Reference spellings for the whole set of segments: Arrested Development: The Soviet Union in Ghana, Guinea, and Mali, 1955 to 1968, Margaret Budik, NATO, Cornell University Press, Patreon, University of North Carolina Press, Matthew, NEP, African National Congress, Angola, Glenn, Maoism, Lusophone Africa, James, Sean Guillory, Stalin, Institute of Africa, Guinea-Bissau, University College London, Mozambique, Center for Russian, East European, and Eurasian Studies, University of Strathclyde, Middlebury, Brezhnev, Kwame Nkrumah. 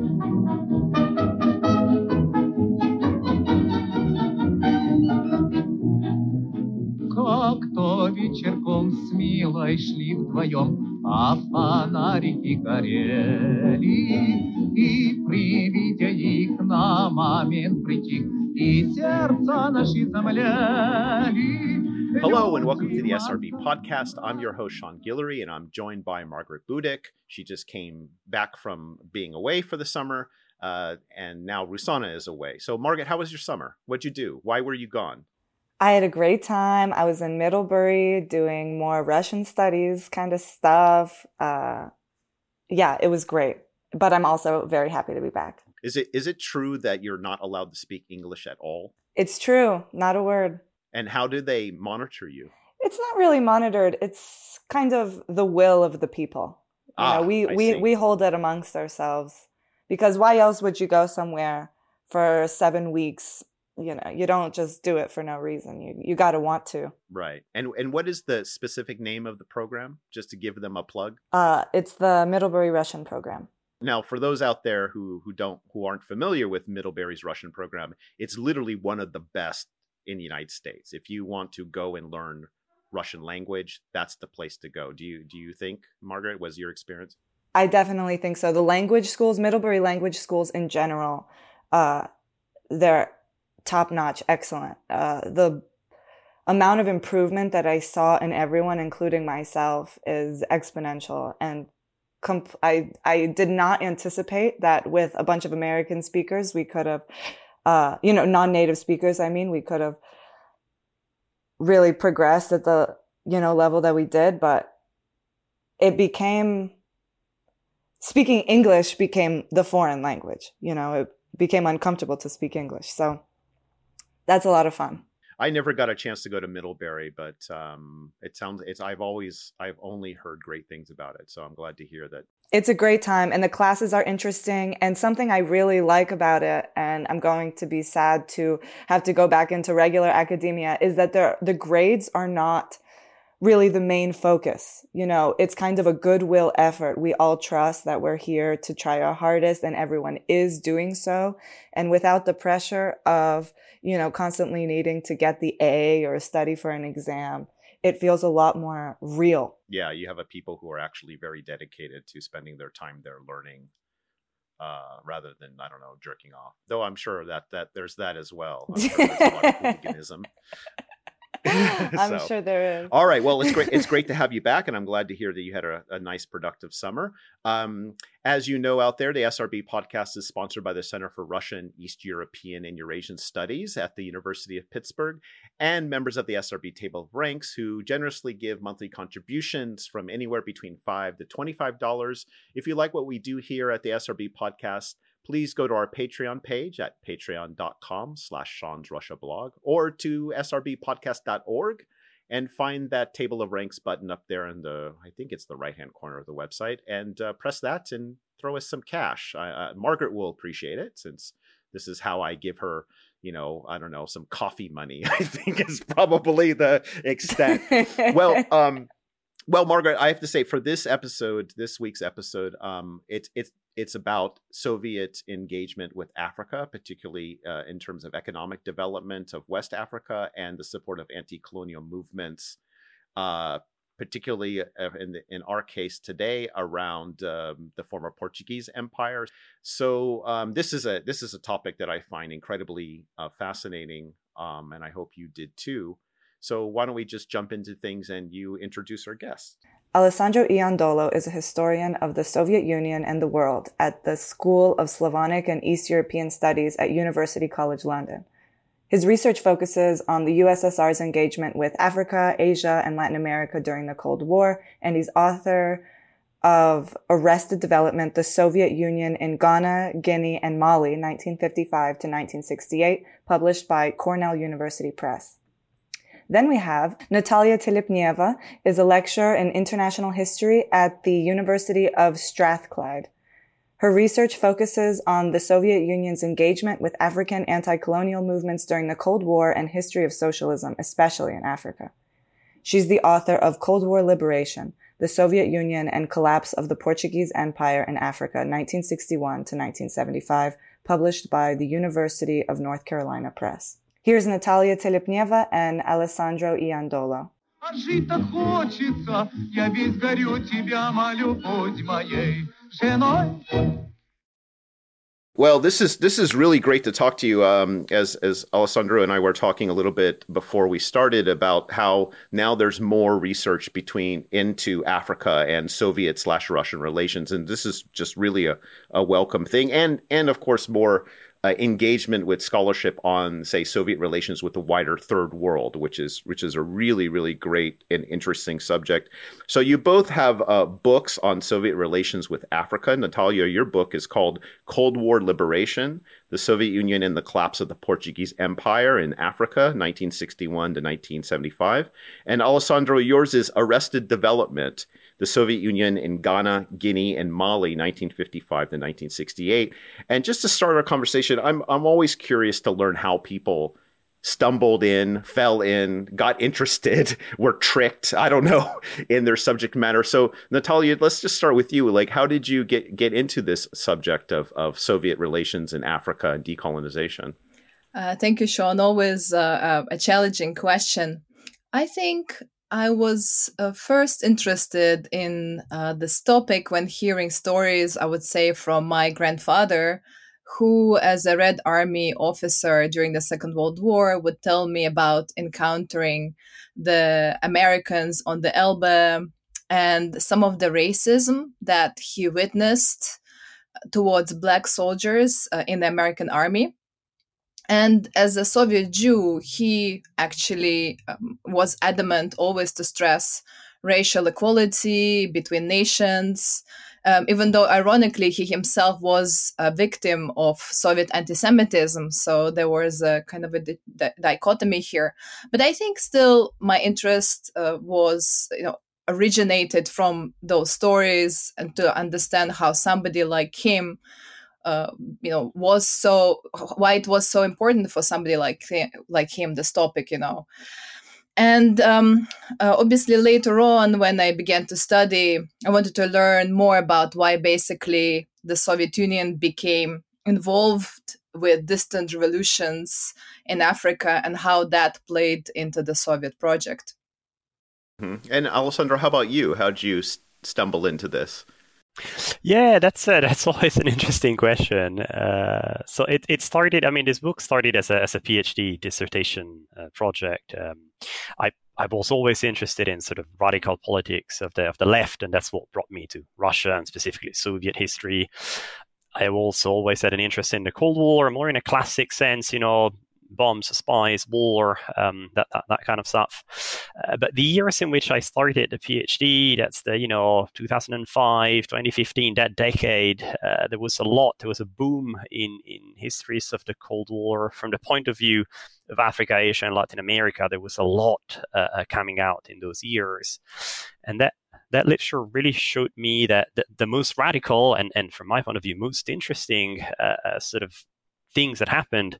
Как то вечерком с милой шли вдвоем, а фонарики горели, и при виде их на момент притих, и сердца наши замляли. Hello and welcome to the SRB Podcast. I'm your host, Sean Guillory, and I'm joined by Margaret Budik. She just came back from being away for the summer, and now Rusana is away. So Margaret, how was your summer? What'd you do? Why were you gone? I had a great time. I was in Middlebury doing more Russian studies kind of stuff. Yeah, it was great. But I'm also very happy to be back. Is it true that you're not allowed to speak English at all? It's true. Not a word. And how do they monitor you? It's not really monitored. It's kind of the will of the people. We hold it amongst ourselves, because why else would you go somewhere for 7 weeks? You know, you don't just do it for no reason. You got to want to. Right. And what is the specific name of the program, just to give them a plug? It's the Middlebury Russian program. Now, for those out there who aren't familiar with Middlebury's Russian program, it's literally one of the best in the United States. If you want to go and learn Russian language, that's the place to go. Do you think, Margaret, was your experience? I definitely think so. The language schools, Middlebury language schools in general, they're top-notch, excellent. The amount of improvement that I saw in everyone, including myself, is exponential. And I did not anticipate that with a bunch of American speakers, we could have... non-native speakers, I mean, we could have really progressed at the, level that we did, but speaking English became the foreign language, it became uncomfortable to speak English. So that's a lot of fun. I never got a chance to go to Middlebury, but I've only heard great things about it. So I'm glad to hear that. It's a great time, and the classes are interesting, and something I really like about it, and I'm going to be sad to have to go back into regular academia, is that the grades are not really the main focus. It's kind of a goodwill effort. We all trust that we're here to try our hardest, and everyone is doing so. And without the pressure of, constantly needing to get the A or study for an exam, it feels a lot more real. Yeah, you have people who are actually very dedicated to spending their time there learning rather than, I don't know, jerking off. Though I'm sure that there's that as well. I'm sure there's a lot of hooliganism. I'm sure there is. All right. Well, it's great. It's great to have you back. And I'm glad to hear that you had a nice, productive summer. As you know out there, the SRB Podcast is sponsored by the Center for Russian, East European, and Eurasian Studies at the University of Pittsburgh, and members of the SRB Table of Ranks who generously give monthly contributions from anywhere between $5 to $25. If you like what we do here at the SRB Podcast, please go to our Patreon page at patreon.com/SeansRussiablog or to srbpodcast.org and find that Table of Ranks button up there in I think it's the right-hand corner of the website, and press that and throw us some cash. Margaret will appreciate it, since this is how I give her, some coffee money, I think is probably the extent. Well, Margaret, I have to say, for this week's episode, it's about Soviet engagement with Africa, particularly in terms of economic development of West Africa and the support of anti-colonial movements, particularly in our case today around the former Portuguese Empire. So this is a topic that I find incredibly fascinating, and I hope you did too. So why don't we just jump into things and you introduce our guest. Alessandro Iandolo is a historian of the Soviet Union and the world at the School of Slavonic and East European Studies at University College London. His research focuses on the USSR's engagement with Africa, Asia, and Latin America during the Cold War, and he's author of Arrested Development: The Soviet Union in Ghana, Guinea, and Mali, 1955 to 1968, published by Cornell University Press. Then we have Natalia Telepneva is a lecturer in international history at the University of Strathclyde. Her research focuses on the Soviet Union's engagement with African anti-colonial movements during the Cold War and history of socialism, especially in Africa. She's the author of Cold War Liberation, the Soviet Union and Collapse of the Portuguese Empire in Africa, 1961 to 1975, published by the University of North Carolina Press. Here's Natalia Telepneva and Alessandro Iandolo. Well, this is really great to talk to you, as Alessandro and I were talking a little bit before we started about how now there's more research into Africa and Soviet/Russian relations. And this is just really a welcome thing. And of course, more engagement with scholarship on, say, Soviet relations with the wider Third World, which is a really, really great and interesting subject. So you both have books on Soviet relations with Africa. Natalia, your book is called Cold War Liberation, the Soviet Union and the Collapse of the Portuguese Empire in Africa, 1961 to 1975. And Alessandro, yours is Arrested Development, the Soviet Union in Ghana, Guinea, and Mali, 1955 to 1968. And just to start our conversation, I'm always curious to learn how people stumbled in, fell in, got interested, were tricked, I don't know, in their subject matter. So Natalia, let's just start with you. Like, how did you get into this subject of Soviet relations in Africa and decolonization? Thank you, Sean. Always a challenging question. I think I was first interested in this topic when hearing stories, I would say, from my grandfather, who as a Red Army officer during the Second World War would tell me about encountering the Americans on the Elbe and some of the racism that he witnessed towards black soldiers in the American army. And as a Soviet Jew, he actually was adamant always to stress racial equality between nations, even though ironically he himself was a victim of Soviet anti-Semitism. So there was a kind of a dichotomy here. But I think still my interest was, originated from those stories, and to understand how somebody like him why it was so important for somebody like him, this topic, And obviously later on, when I began to study, I wanted to learn more about why basically the Soviet Union became involved with distant revolutions in Africa and how that played into the Soviet project. Mm-hmm. And Alessandro, how about you? How did you stumble into this? Yeah, that's always an interesting question. So it started. I mean, this book started as a PhD dissertation project. I was always interested in sort of radical politics of the left, and that's what brought me to Russia and specifically Soviet history. I also always had an interest in the Cold War, more in a classic sense, bombs, spies, war, that kind of stuff. But the years in which I started the PhD, that's the 2005, 2015, that decade, there was a boom in histories of the Cold War from the point of view of Africa, Asia, and Latin America. There was a lot coming out in those years, and that literature really showed me that the most radical and from my point of view most interesting sort of things that happened,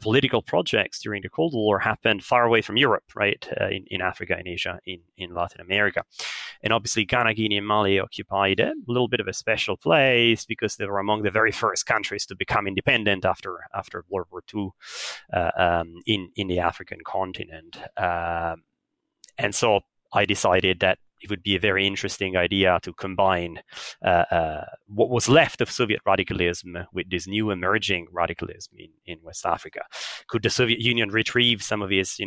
political projects during the Cold War happened far away from Europe, right? In Africa, in Asia, in Latin America. And obviously Ghana, Guinea, and Mali occupied a little bit of a special place because they were among the very first countries to become independent after World War II in the African continent. And so I decided that it would be a very interesting idea to combine what was left of Soviet radicalism with this new emerging radicalism in West Africa. Could the Soviet Union retrieve some of its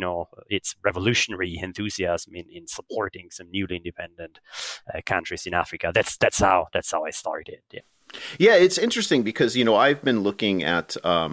revolutionary enthusiasm in supporting some newly independent countries in Africa? That's how I started. Yeah. Yeah, it's interesting because, I've been looking at a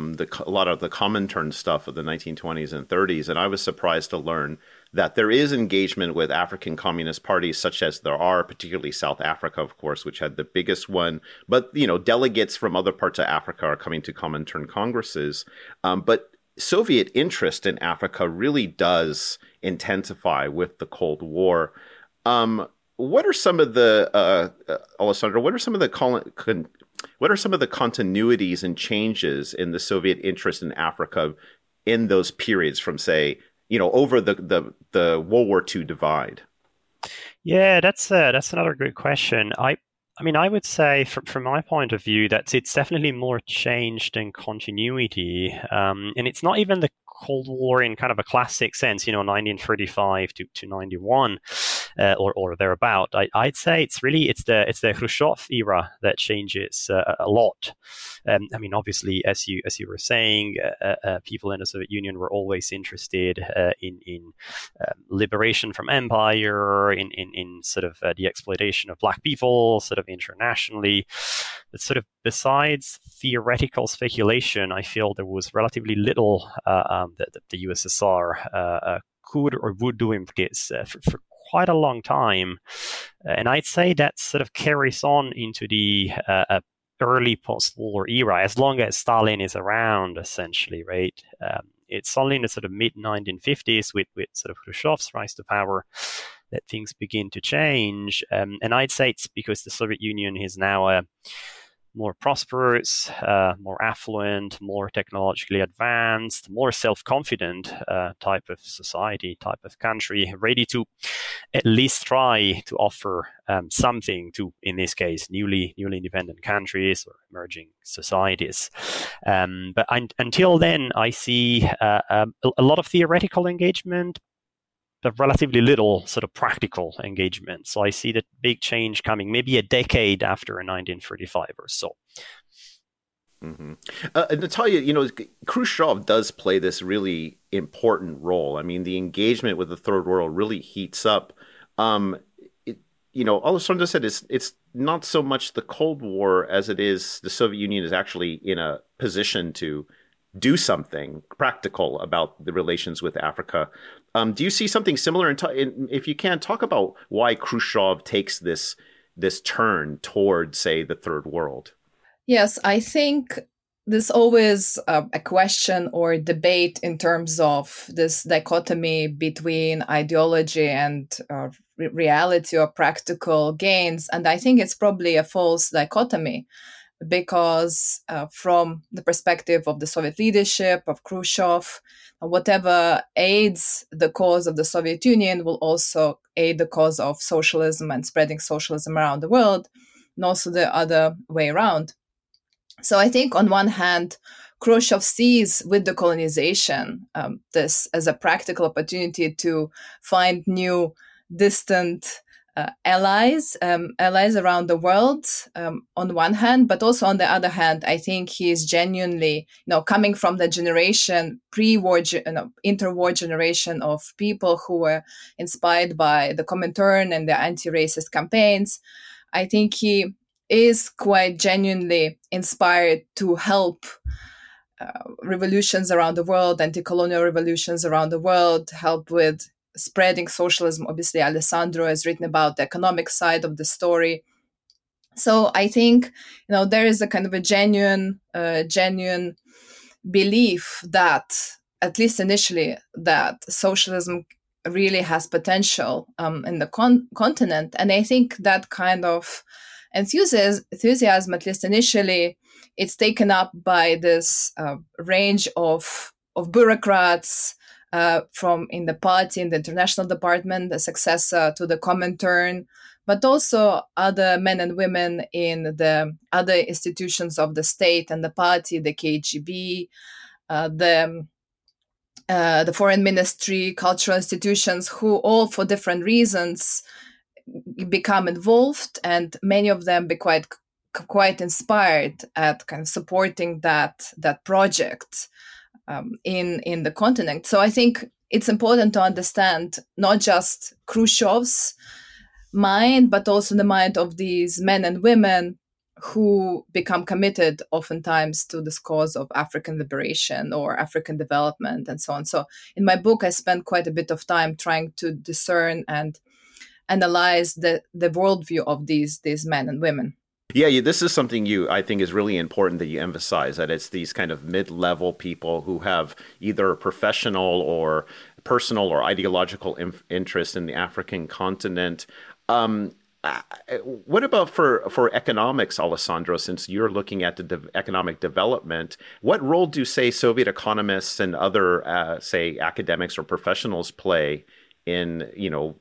lot of the Comintern stuff of the 1920s and 30s, and I was surprised to learn that there is engagement with African communist parties, such as there are, particularly South Africa, of course, which had the biggest one. But, delegates from other parts of Africa are coming to Comintern congresses. But Soviet interest in Africa really does intensify with the Cold War. What are some of the Alessandro? What are some of the continuities and changes in the Soviet interest in Africa in those periods from, say, over the World War II divide? Yeah, that's another good question. I mean, I would say from my point of view that it's definitely more change than continuity. And it's not even the Cold War in kind of a classic sense, you know, 1935 to 91 or thereabout. I'd say it's the Khrushchev era that changes a lot. I mean, obviously, as you were saying, people in the Soviet Union were always interested in liberation from empire, in sort of the exploitation of black people, sort of internationally. But sort of besides theoretical speculation, I feel there was relatively little that the USSR could or would do in this for quite a long time. And I'd say that sort of carries on into the early post-war era, as long as Stalin is around, essentially, right? It's only in the sort of mid-1950s with sort of Khrushchev's rise to power that things begin to change. And I'd say it's because the Soviet Union is now a more prosperous, more affluent, more technologically advanced, more self-confident type of society, type of country, ready to at least try to offer something to, in this case, newly independent countries or emerging societies. But until then, I see a lot of theoretical engagement, but relatively little sort of practical engagement. So I see that big change coming maybe a decade after 1935 or so. Mm-hmm. Natalia, you know, Khrushchev does play this really important role. I mean, the engagement with the Third World really heats up. You know, Alessandro said it's not so much the Cold War as it is the Soviet Union is actually in a position to do something practical about the relations with Africa. Do you see something similar? And if you can, talk about why Khrushchev takes this turn toward, say, the Third World. Yes, I think there's always a question or a debate in terms of this dichotomy between ideology and reality or practical gains. And I think it's probably a false dichotomy, because from the perspective of the Soviet leadership, of Khrushchev, whatever aids the cause of the Soviet Union will also aid the cause of socialism and spreading socialism around the world, and also the other way around. So I think on one hand, Khrushchev sees with the colonization this as a practical opportunity to find new distant allies around the world on one hand, but also on the other hand, I think he is genuinely, you know, coming from the generation, pre-war, interwar generation of people who were inspired by the Comintern and the anti-racist campaigns. I think he is quite genuinely inspired to help revolutions around the world, anti-colonial revolutions around the world, help with spreading socialism. Obviously, Alessandro has written about the economic side of the story. So I think, you know, there is a kind of a genuine belief that, at least initially, that socialism really has potential in the continent. And I think that kind of enthusiasm, at least initially, it's taken up by this range of bureaucrats, from in the party, in the International Department, the successor to the Comintern, but also other men and women in the other institutions of the state and the party, the KGB, the foreign ministry, cultural institutions, who all for different reasons become involved, and many of them be quite inspired at kind of supporting that project in the continent. So I think it's important to understand not just Khrushchev's mind, but also the mind of these men and women who become committed oftentimes to this cause of African liberation or African development and so on. So in my book, I spent quite a bit of time trying to discern and analyze the worldview of these men and women. Yeah, this is something I think is really important that you emphasize, that it's these kind of mid-level people who have either professional or personal or ideological interest in the African continent. What about for economics, Alessandro, since you're looking at the economic development, what role do, say, Soviet economists and other, say, academics or professionals play in, you know,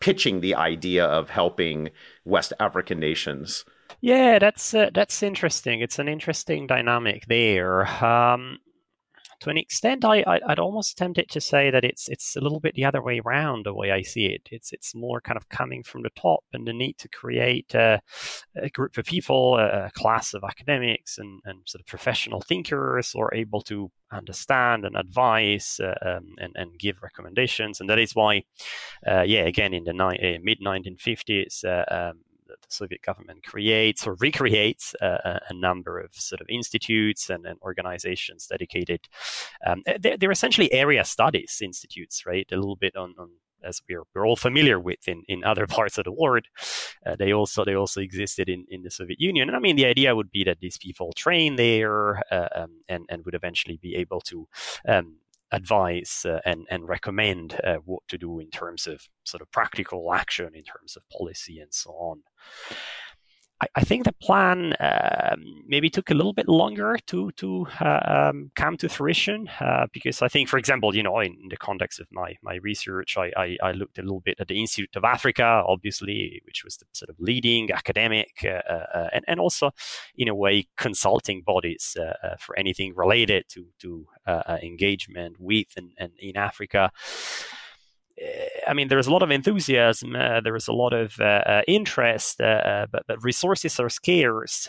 pitching the idea of helping West African nations. Yeah, that's interesting. It's an interesting dynamic there. To an extent, I'd almost tempted to say that it's a little bit the other way around, the way I see it. It's more kind of coming from the top and the need to create a group of people, a class of academics and sort of professional thinkers who are able to understand and advise and give recommendations. And that is why, again, in the mid-1950s, the Soviet government creates or recreates a number of sort of institutes and organizations dedicated. They're essentially area studies institutes, right? A little bit on as we're all familiar with in other parts of the world. They also existed in the Soviet Union. And I mean, the idea would be that these people train there and would eventually be able to advise and recommend what to do in terms of sort of practical action, in terms of policy and so on. I think the plan maybe took a little bit longer to come to fruition because I think, for example, you know, in the context of my research, I looked a little bit at the Institute of Africa, obviously, which was the sort of leading academic and also, in a way, consulting bodies for anything related to engagement with and in Africa. I mean, there is a lot of enthusiasm, there is a lot of interest, but resources are scarce.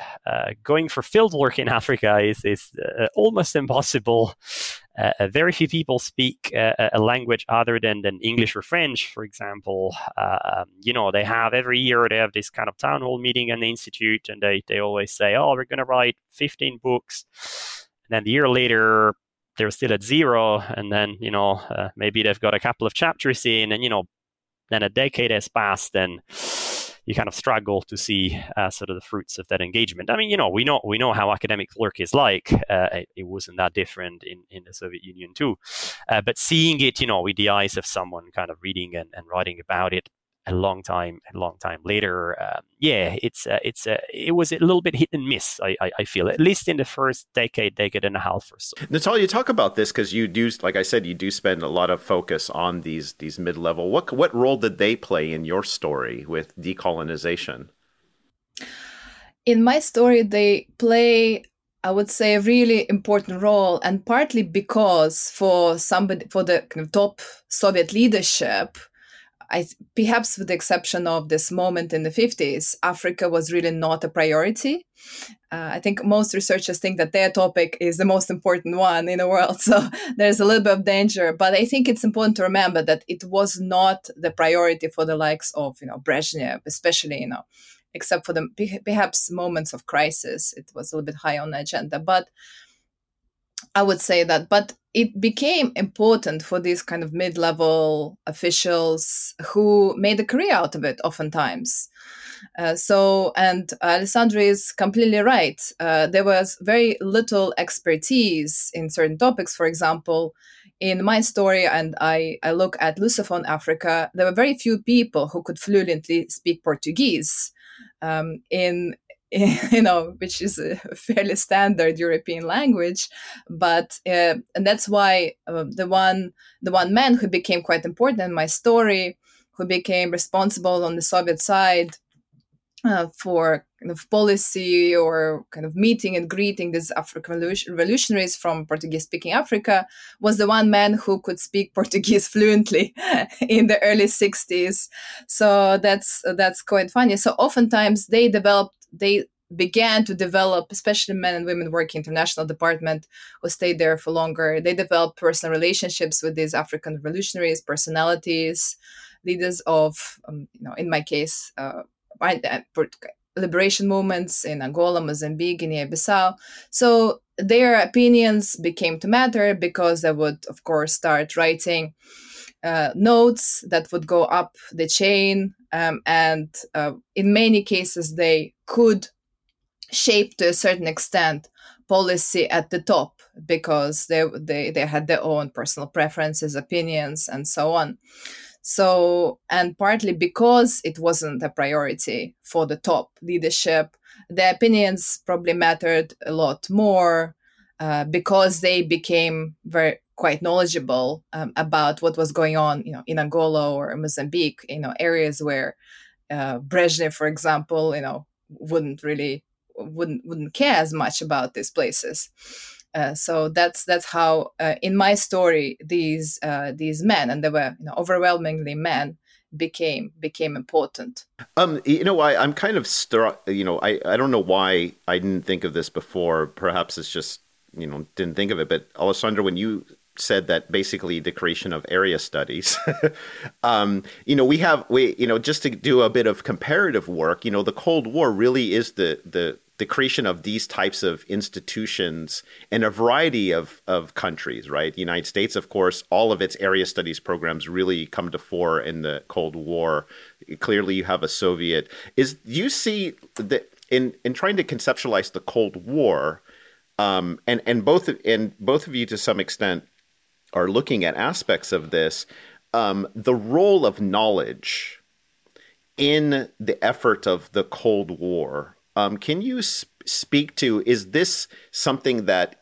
Going for fieldwork in Africa is almost impossible. Very few people speak a language other than English or French, for example. You know, every year they have this kind of town hall meeting in the institute, and they always say, oh, we're going to write 15 books. And then the year later, they're still at zero, and then, you know, maybe they've got a couple of chapters in, and, you know, then a decade has passed, and you kind of struggle to see sort of the fruits of that engagement. I mean, you know, we know how academic work is like. It wasn't that different in the Soviet Union too. But seeing it, you know, with the eyes of someone kind of reading and writing about it a long time later, it was a little bit hit and miss, I feel, at least in the first decade and a half or so. Natalia, talk about this, because you do, like I said, you do spend a lot of focus on these mid-level. What role did they play in your story with decolonization? In my story, they play, I would say, a really important role, and partly because for the kind of top Soviet leadership, perhaps with the exception of this moment in the 50s, Africa was really not a priority. I think most researchers think that their topic is the most important one in the world. So there's a little bit of danger. But I think it's important to remember that it was not the priority for the likes of, you know, Brezhnev, especially, you know, except for the perhaps moments of crisis. It was a little bit high on the agenda. But I would say that. But it became important for these kind of mid-level officials who made a career out of it oftentimes. And Alessandro is completely right. There was very little expertise in certain topics. For example, in my story, and I look at Lusophone Africa, there were very few people who could fluently speak Portuguese, you know, which is a fairly standard European language, but and that's why the one man who became quite important in my story, who became responsible on the Soviet side for kind of policy or kind of meeting and greeting these African revolutionaries from Portuguese-speaking Africa, was the one man who could speak Portuguese fluently in the early 60s. So that's quite funny. So oftentimes they began to develop, especially men and women working in the International Department who stayed there for longer. They developed personal relationships with these African revolutionaries, personalities, leaders of, you know, in my case, liberation movements in Angola, Mozambique, Guinea-Bissau. So their opinions became to matter because they would, of course, start writing notes that would go up the chain. And in many cases, they could shape to a certain extent policy at the top because they had their own personal preferences, opinions, and so on. So, and partly because it wasn't a priority for the top leadership, their opinions probably mattered a lot more because they became very quite knowledgeable about what was going on, in Angola or Mozambique, areas where Brezhnev, for example, wouldn't care as much about these places. So that's how in my story these men, and they were overwhelmingly men, became important. I'm kind of struck. I don't know why I didn't think of this before. Perhaps it's just didn't think of it. But Alessandro, when you said that basically the creation of area studies, we just to do a bit of comparative work. The Cold War really is the creation of these types of institutions in a variety of countries, right? The United States, of course, all of its area studies programs really come to fore in the Cold War. Clearly, you have a Soviet. You see that in trying to conceptualize the Cold War, and both of you to some extent are looking at aspects of this, the role of knowledge in the effort of the Cold War. Can you speak to, is this something that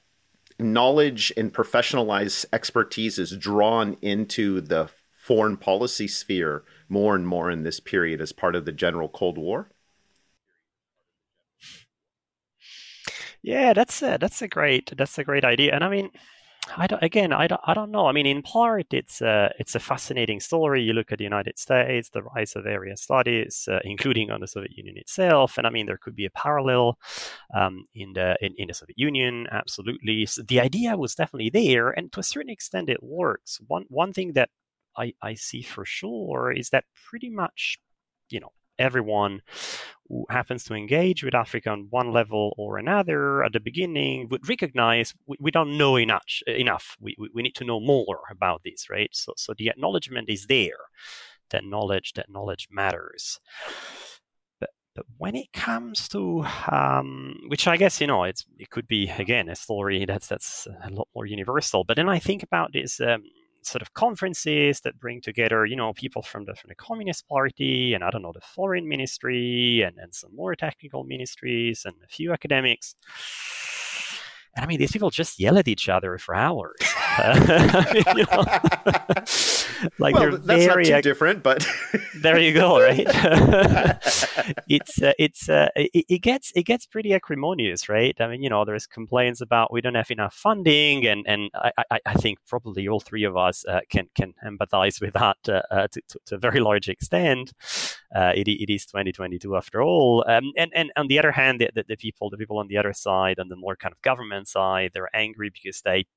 knowledge and professionalized expertise is drawn into the foreign policy sphere more and more in this period as part of the general Cold War? Yeah, that's a great idea. And I mean, I don't know. I mean, in part, it's a fascinating story. You look at the United States, the rise of area studies, including on the Soviet Union itself, and I mean, there could be a parallel in the Soviet Union. Absolutely, so the idea was definitely there, and to a certain extent, it works. One thing that I see for sure is that pretty much, everyone who happens to engage with Africa on one level or another at the beginning would recognize we don't know enough. We need to know more about this, right? So the acknowledgement is there. That knowledge matters. But when it comes to, which I guess, it could be, again, a story that's a lot more universal. But then I think about this sort of conferences that bring together, people from the Communist Party and, I don't know, the Foreign Ministry and some more technical ministries and a few academics. And I mean, these people just yell at each other for hours. Like, well, they're that's very not too different, but there you go, right? It gets pretty acrimonious, right? I mean, there's complaints about we don't have enough funding, and I think probably all three of us can empathize with that to a very large extent. It is 2022 after all, and on the other hand, the people on the other side, on the more kind of government side, they're angry because they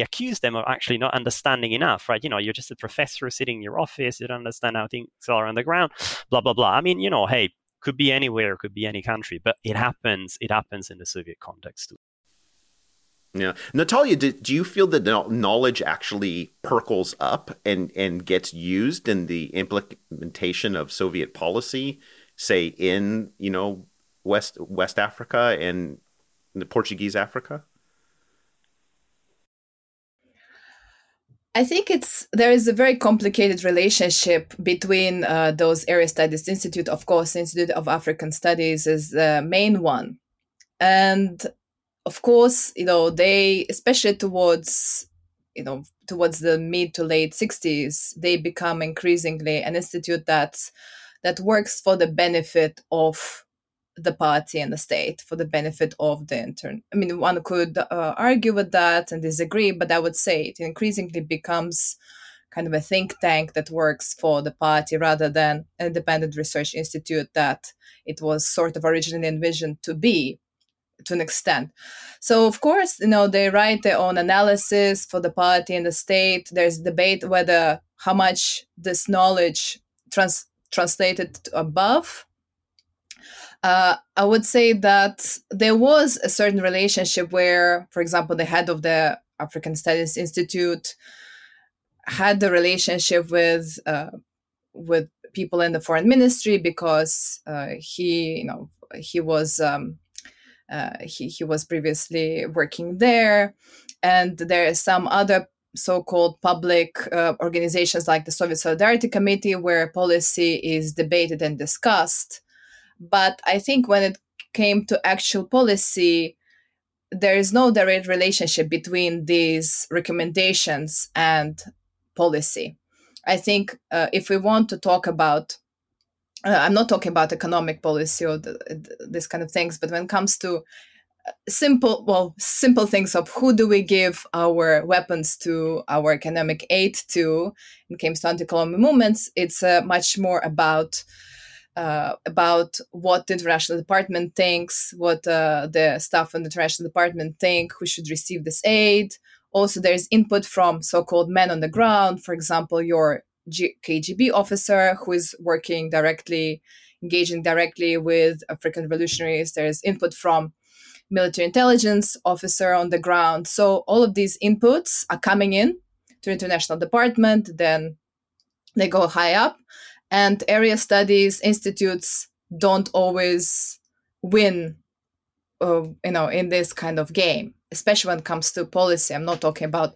accuse them of actually not understanding enough, right? You're just a professor sitting in your office. You don't understand how things are on the ground, blah, blah, blah. I mean, hey, could be anywhere, could be any country, but it happens. It happens in the Soviet context too. Yeah. Natalia, do you feel that knowledge actually percolates up and gets used in the implementation of Soviet policy, say in, West Africa and the Portuguese Africa? I think there is a very complicated relationship between those area studies institute. Of course, the Institute of African Studies is the main one, and of course, they, especially towards the mid to late 60s, they become increasingly an institute that works for the benefit of the party and the state, for the benefit of the intern. I mean, one could argue with that and disagree, but I would say it increasingly becomes kind of a think tank that works for the party rather than an independent research institute that it was sort of originally envisioned to be, to an extent. So, of course, they write their own analysis for the party and the state. There's debate whether how much this knowledge translated to above. I would say that there was a certain relationship where, for example, the head of the African Studies Institute had the relationship with people in the foreign ministry because he was previously working there, and there is some other so-called public organizations like the Soviet Solidarity Committee where policy is debated and discussed. But I think when it came to actual policy, there is no direct relationship between these recommendations and policy. I think if we want to talk about, I'm not talking about economic policy or this kind of things, but when it comes to simple things of who do we give our weapons to, our economic aid to, when it comes to anti-colonial movements, it's much more about what the International Department thinks, what the staff in the International Department think, who should receive this aid. Also, there is input from so-called men on the ground, for example, your KGB officer who is working directly, engaging directly with African revolutionaries. There is input from military intelligence officer on the ground. So all of these inputs are coming in to the International Department, then they go high up. And area studies institutes don't always win, in this kind of game, especially when it comes to policy. I'm not talking about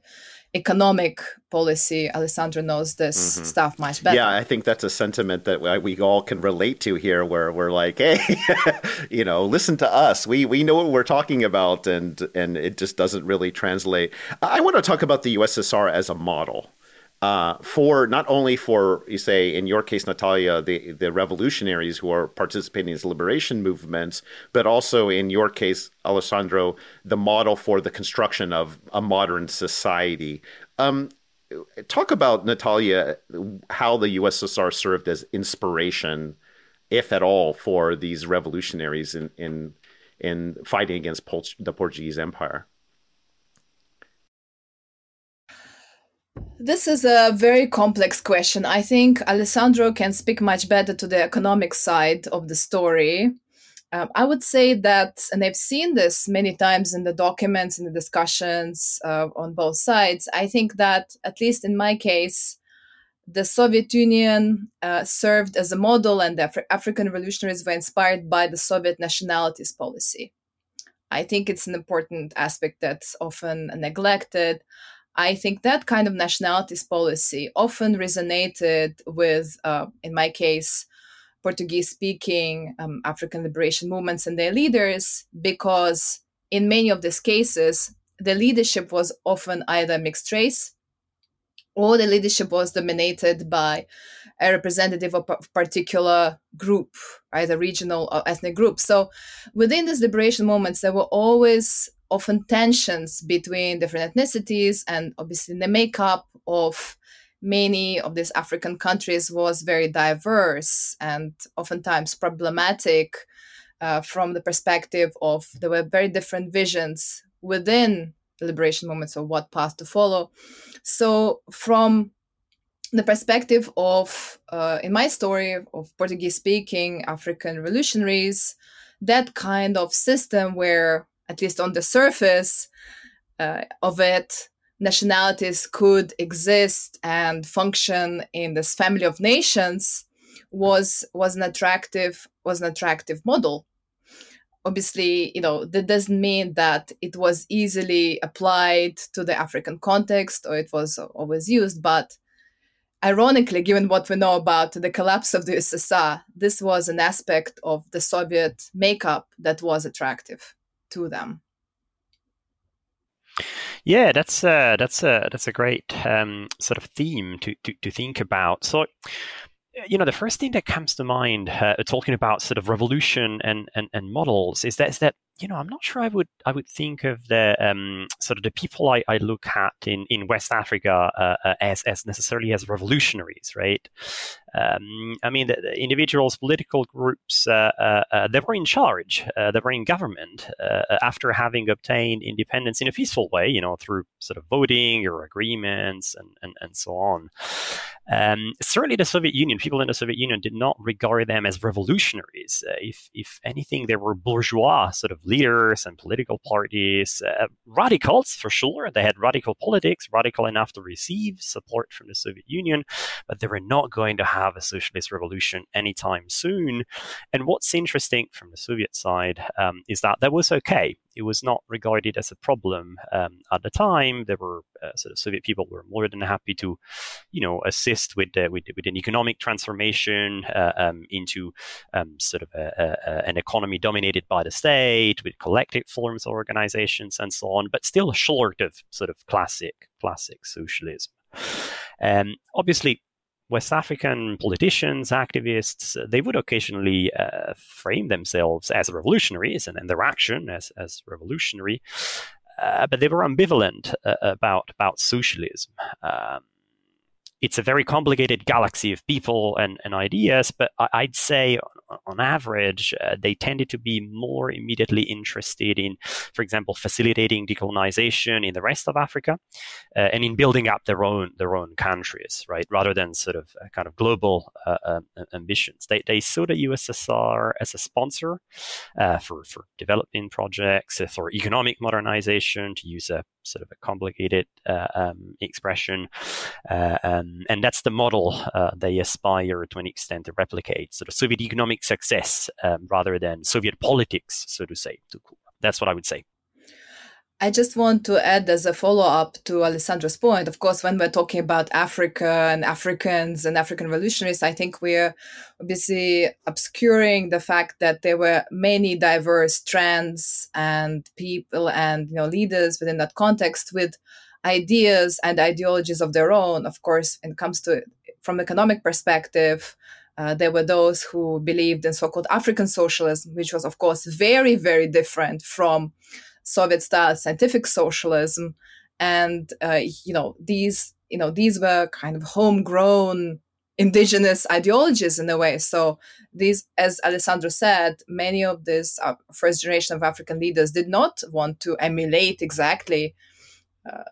economic policy. Alessandro knows this stuff much better. Yeah, I think that's a sentiment that we all can relate to here, where we're like, hey, listen to us. We know what we're talking about, and it just doesn't really translate. I want to talk about the USSR as a model. For not only for, you say, in your case, Natalia, the revolutionaries who are participating in these liberation movements, but also in your case, Alessandro, the model for the construction of a modern society. Talk about, Natalia, how the USSR served as inspiration, if at all, for these revolutionaries in fighting against the Portuguese Empire. This is a very complex question. I think Alessandro can speak much better to the economic side of the story. I would say that, and I've seen this many times in the documents and the discussions on both sides, I think that, at least in my case, the Soviet Union served as a model, and the African revolutionaries were inspired by the Soviet nationalities policy. I think it's an important aspect that's often neglected. I think that kind of nationalities policy often resonated with, in my case, Portuguese-speaking African liberation movements and their leaders, because in many of these cases, the leadership was often either mixed race, or the leadership was dominated by a representative of a particular group, either regional or ethnic group. So within these liberation movements, there were always often tensions between different ethnicities, and obviously the makeup of many of these African countries was very diverse and oftentimes problematic from the perspective of there were very different visions within the liberation movements of what path to follow. So from the perspective of, in my story, of Portuguese-speaking African revolutionaries, that kind of system where, at least on the surface of it, nationalities could exist and function in this family of nations, was an attractive model. Obviously, that doesn't mean that it was easily applied to the African context or it was always used, but ironically, given what we know about the collapse of the USSR, this was an aspect of the Soviet makeup that was attractive to them. Yeah, that's a great sort of theme to think about. So, the first thing that comes to mind talking about sort of revolution and models is that I'm not sure I would think of the sort of the people I look at in West Africa as necessarily as revolutionaries, right? The individuals, political groups, they were in charge, they were in government after having obtained independence in a peaceful way, through sort of voting or agreements and so on. Certainly the Soviet Union, people in the Soviet Union did not regard them as revolutionaries. If anything, they were bourgeois sort of leaders and political parties, radicals for sure. They had radical politics, radical enough to receive support from the Soviet Union, but they were not going to have have a socialist revolution anytime soon. And what's interesting from the Soviet side is that that was okay. It was not regarded as a problem at the time. There were sort of Soviet people were more than happy to, assist with an economic transformation into sort of an economy dominated by the state, with collective forms of organizations and so on, but still short of sort of classic socialism. Obviously, West African politicians, activists, they would occasionally frame themselves as revolutionaries and their action as revolutionary, but they were ambivalent about socialism. It's a very complicated galaxy of people and ideas, but I'd say on average, they tended to be more immediately interested in, for example, facilitating decolonization in the rest of Africa and in building up their own countries, right? Rather than sort of kind of global ambitions. They saw the USSR as a sponsor for development projects, for economic modernization, to use a sort of a complicated expression. And that's the model they aspire to an extent to replicate. So the Soviet economic success rather than Soviet politics, so to say. That's what I would say. I just want to add as a follow-up to Alessandro's point, of course, when we're talking about Africa and Africans and African revolutionaries, I think we're obviously obscuring the fact that there were many diverse strands and people and leaders within that context with ideas and ideologies of their own. Of course, when it comes to from economic perspective, there were those who believed in so-called African socialism, which was, of course, very, very different from Soviet-style scientific socialism, and these were kind of homegrown indigenous ideologies in a way. So these, as Alessandro said, many of these first generation of African leaders did not want to emulate exactly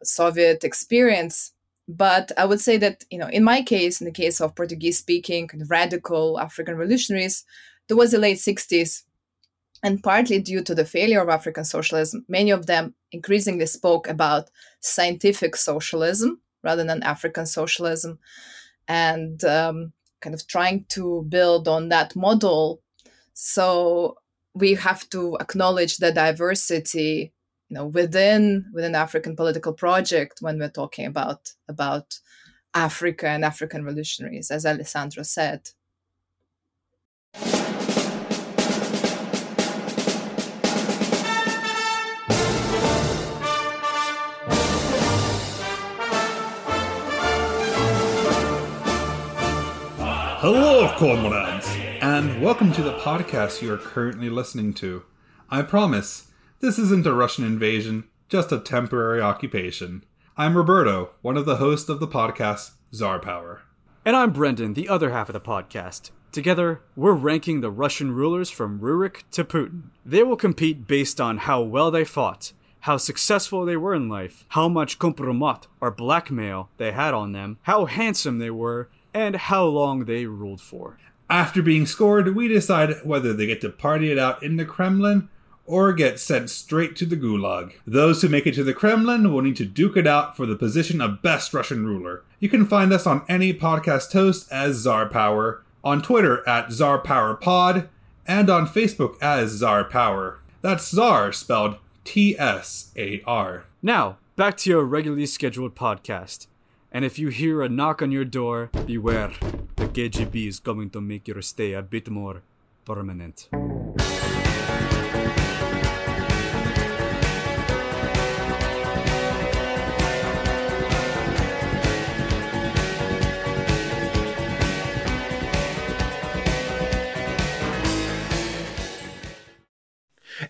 Soviet experience. But I would say that in my case, in the case of Portuguese-speaking kind of radical African revolutionaries, there was the late 60s. And partly due to the failure of African socialism, many of them increasingly spoke about scientific socialism rather than African socialism, and kind of trying to build on that model. So we have to acknowledge the diversity, within African political project when we're talking about Africa and African revolutionaries, as Alessandro said. Hello, comrades, and welcome to the podcast you are currently listening to. I promise, this isn't a Russian invasion, just a temporary occupation. I'm Roberto, one of the hosts of the podcast, Tsar Power. And I'm Brendan, the other half of the podcast. Together, we're ranking the Russian rulers from Rurik to Putin. They will compete based on how well they fought, how successful they were in life, how much kompromat or blackmail they had on them, how handsome they were, and how long they ruled for. After being scored, we decide whether they get to party it out in the Kremlin or get sent straight to the gulag. Those who make it to the Kremlin will need to duke it out for the position of best Russian ruler. You can find us on any podcast host as Tsar Power, on Twitter at Tsar Power Pod, and on Facebook as Tsar Power. That's Tsar spelled T-S-A-R. Now, back to your regularly scheduled podcast. And if you hear a knock on your door, beware. The KGB is going to make your stay a bit more permanent.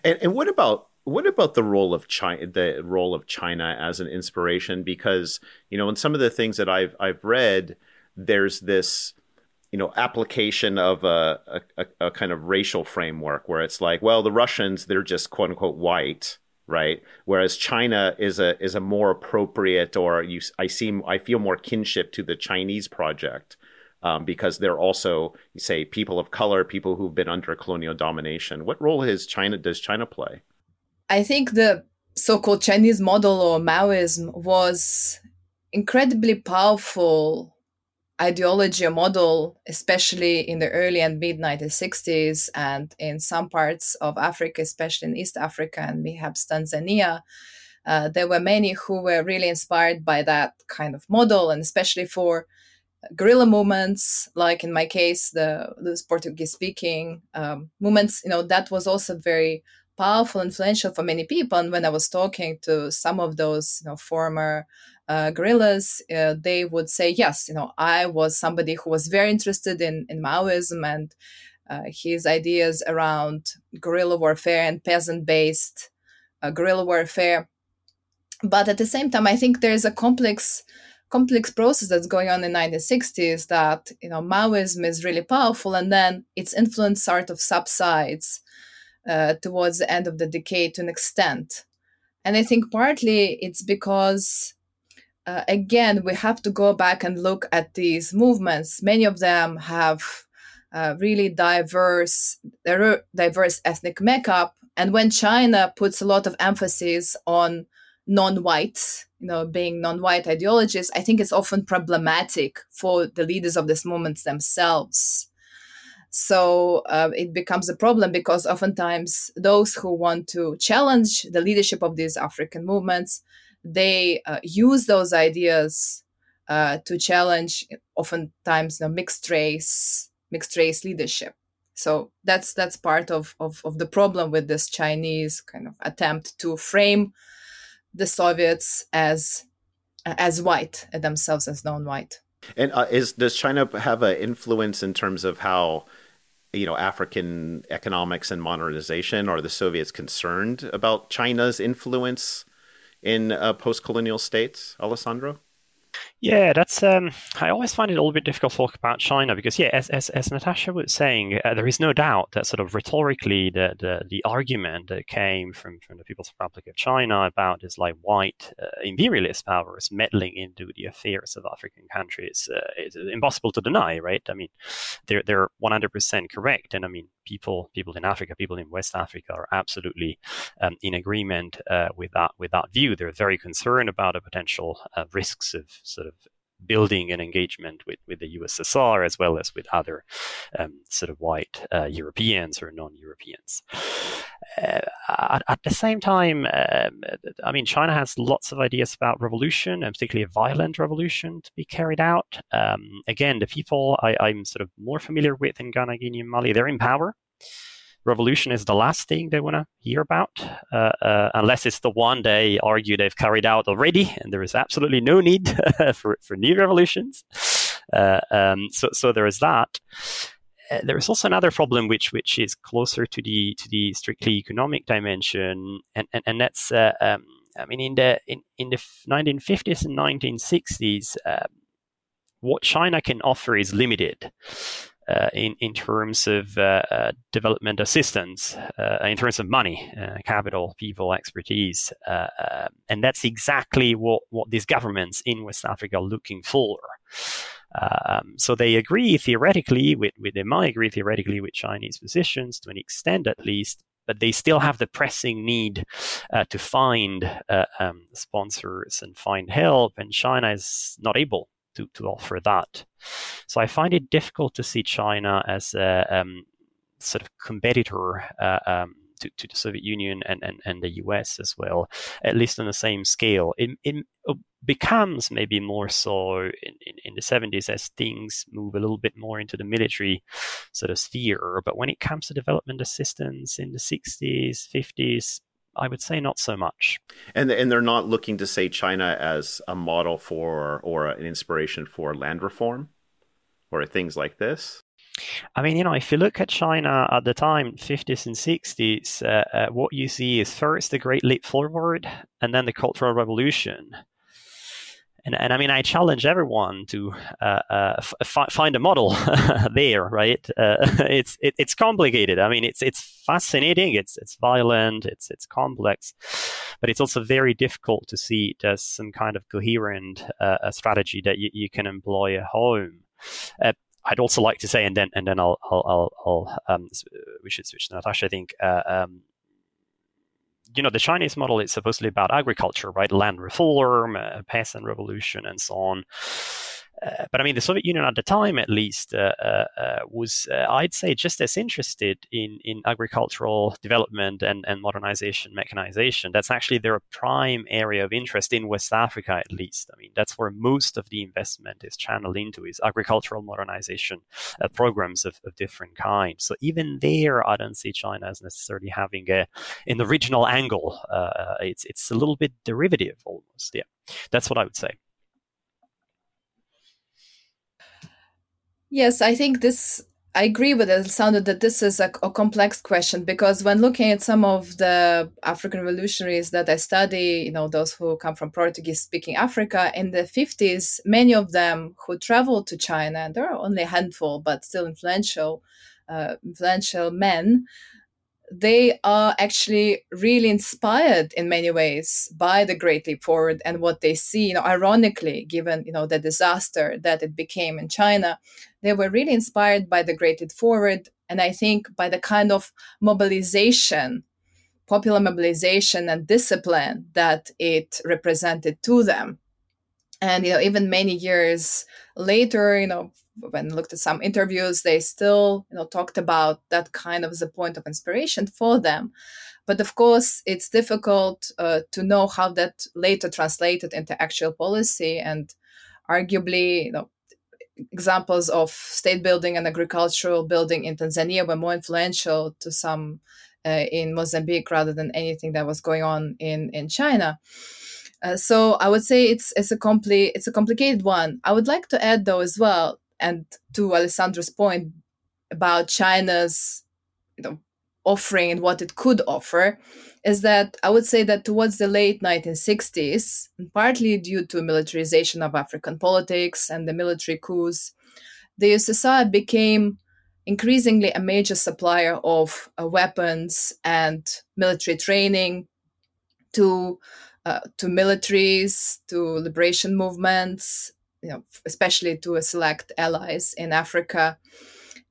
And what about the role of China, as an inspiration? Because, in some of the things that I've read, there's this, application of a kind of racial framework where it's like, well, the Russians, they're just quote unquote white, right? Whereas China is a more appropriate, or I feel more kinship to the Chinese project because they're also, say, people of color, people who've been under colonial domination. What role does China play? I think the so-called Chinese model or Maoism was incredibly powerful ideology or model, especially in the early and mid-1960s and in some parts of Africa, especially in East Africa and perhaps Tanzania, there were many who were really inspired by that kind of model, and especially for guerrilla movements, like in my case, those Portuguese-speaking movements, you know, that was also very powerful, influential for many people. And when I was talking to some of those, you know, former guerrillas, they would say, yes, you know, I was somebody who was very interested in Maoism and his ideas around guerrilla warfare and peasant-based guerrilla warfare. But at the same time, I think there's a complex process that's going on in the 1960s that, you know, Maoism is really powerful, and then its influence sort of subsides towards the end of the decade to an extent. And I think partly it's because, again, we have to go back and look at these movements. Many of them have really diverse ethnic makeup. And when China puts a lot of emphasis on non-white, you know, being non-white ideologies, I think it's often problematic for the leaders of these movements themselves. So it becomes a problem because oftentimes those who want to challenge the leadership of these African movements, they use those ideas to challenge oftentimes, you know, mixed race leadership. So that's part of the problem with this Chinese kind of attempt to frame the Soviets as white and themselves as non-white. And does China have an influence in terms of how, you know, African economics and modernization? Are the Soviets concerned about China's influence in post-colonial states, Alessandro? Yeah, that's. I always find it a little bit difficult to talk about China because, yeah, as Natasha was saying, there is no doubt that sort of rhetorically the argument that came from the People's Republic of China about this like white imperialist powers meddling into the affairs of African countries is impossible to deny, right? I mean, they're 100% correct, and I mean, people in Africa, people in West Africa are absolutely in agreement with that view. They're very concerned about the potential risks of sort of building an engagement with the USSR as well as with other sort of white Europeans or non-Europeans. At the same time, I mean, China has lots of ideas about revolution, and particularly a violent revolution to be carried out. Again, the people I'm sort of more familiar with in Ghana, Guinea, and Mali, they're in power. Revolution is the last thing they want to hear about, unless it's the one they argue they've carried out already, and there is absolutely no need for new revolutions. So there is that. There is also another problem which is closer to the strictly economic dimension, and that's I mean, in the 1950s and 1960s, what China can offer is limited. In terms of development assistance, in terms of money, capital, people, expertise. And that's exactly what these governments in West Africa are looking for. So they agree theoretically with Chinese positions to an extent at least, but they still have the pressing need to find sponsors and find help, and China is not able to offer that. So I find it difficult to see China as a sort of competitor to the Soviet Union and the US as well, at least on the same scale. It becomes maybe more so in the 70s as things move a little bit more into the military sort of sphere. But when it comes to development assistance in the 60s, 50s, I would say not so much. And they're not looking to say China as a model for or an inspiration for land reform or things like this? I mean, you know, if you look at China at the time, 50s and 60s, what you see is first the Great Leap Forward and then the Cultural Revolution. And I mean, I challenge everyone to find a model there, right? It's complicated. I mean, it's fascinating. It's violent. It's complex, but it's also very difficult to see it as some kind of coherent strategy that you can employ at home. I'd also like to say, and then I'll we should switch to Natasha, I think. You know, the Chinese model is supposedly about agriculture, right? Land reform, peasant revolution, and so on. But I mean, the Soviet Union at the time, at least, was, I'd say, just as interested in agricultural development and modernization, mechanization. That's actually their prime area of interest in West Africa, at least. I mean, that's where most of the investment is channeled into, is agricultural modernization programs of different kinds. So even there, I don't see China as necessarily having an original angle. It's a little bit derivative almost. Yeah, that's what I would say. Yes, I think this, I agree with Alessandro that this is a complex question, because when looking at some of the African revolutionaries that I study, you know, those who come from Portuguese-speaking Africa, in the 50s, many of them who traveled to China, and there are only a handful, but still influential men, they are actually really inspired in many ways by the Great Leap Forward and what they see. You know, ironically, given, you know, the disaster that it became in China, they were really inspired by the Great Leap Forward, and I think by the kind of mobilization, popular mobilization and discipline that it represented to them. And, you know, even many years later, you know, when I looked at some interviews, they still, you know, talked about that kind of as a point of inspiration for them. But of course, it's difficult to know how that later translated into actual policy. And arguably, you know, examples of state building and agricultural building in Tanzania were more influential to some in Mozambique rather than anything that was going on in China. So I would say it's a complicated one. I would like to add, though, as well, and to Alessandro's point about China's, you know, offering and what it could offer, is that I would say that towards the late 1960s, and partly due to militarization of African politics and the military coups, the USSR became increasingly a major supplier of weapons and military training to militaries, to liberation movements, you know, especially to select allies in Africa.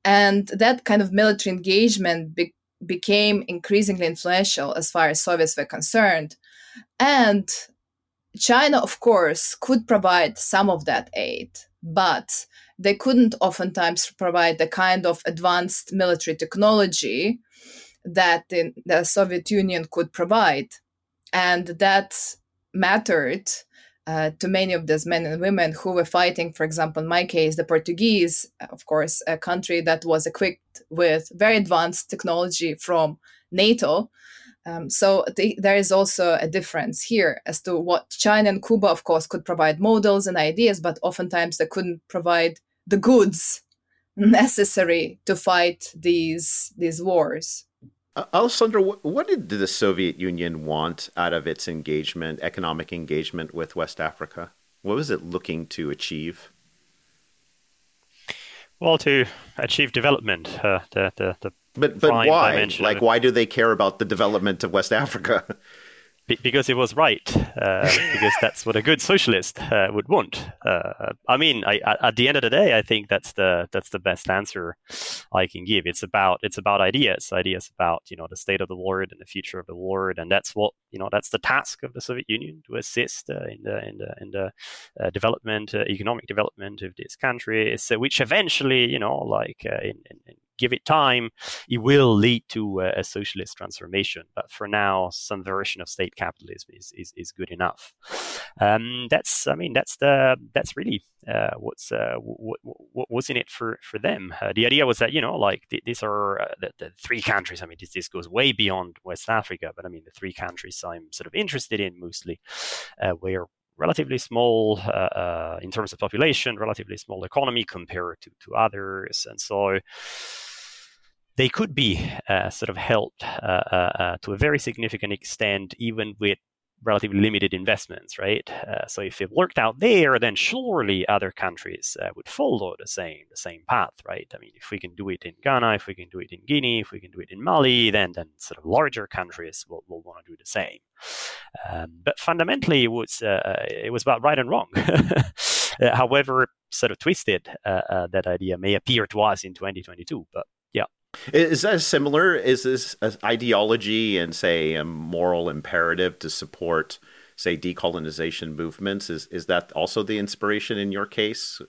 And that kind of military engagement became increasingly influential as far as Soviets were concerned. And China, of course, could provide some of that aid, but they couldn't oftentimes provide the kind of advanced military technology that the Soviet Union could provide. And that mattered to many of these men and women who were fighting, for example, in my case, the Portuguese, of course, a country that was equipped with very advanced technology from NATO. There is also a difference here as to what China and Cuba, of course, could provide models and ideas, but oftentimes they couldn't provide the goods necessary to fight these wars. Alessandro, what did the Soviet Union want out of its economic engagement with West Africa? What was it looking to achieve? Well, to achieve development. But why? Like, why do they care about the development of West Africa? Because it was right. Because that's what a good socialist would want. At the end of the day, I think that's the best answer I can give. It's about ideas about, you know, the state of the world and the future of the world, and that's what, you know, that's the task of the Soviet Union, to assist in the development, economic development of this country, so which eventually, you know, like give it time, it will lead to a socialist transformation. But for now, some version of state capitalism is good enough. What was in it for them. The idea was that, you know, like these are the three countries. I mean, this goes way beyond West Africa, but I mean, the three countries I'm sort of interested in mostly were relatively small in terms of population, relatively small economy compared to others. And so they could be sort of helped to a very significant extent, even with relatively limited investments, right? So if it worked out there, then surely other countries would follow the same path, right? I mean, if we can do it in Ghana, if we can do it in Guinea, if we can do it in Mali, then sort of larger countries will want to do the same. But fundamentally, it was about right and wrong. However, sort of twisted, that idea may appear to us in 2022, but yeah. Is that similar? Is this an ideology and, say, a moral imperative to support, say, decolonization movements? Is that also the inspiration in your case?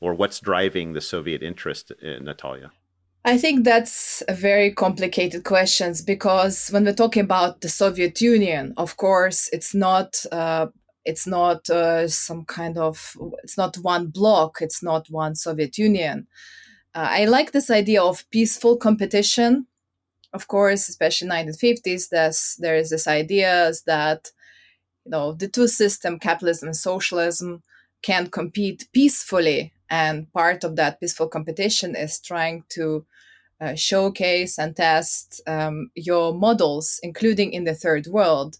or what's driving the Soviet interest, Natalia? I think that's a very complicated question, because when we're talking about the Soviet Union, of course, it's not one bloc, it's not one Soviet Union. I like this idea of peaceful competition. Of course, especially 1950s, there is this idea that, you know, the two systems, capitalism and socialism, can compete peacefully. And part of that peaceful competition is trying to showcase and test your models, including in the third world.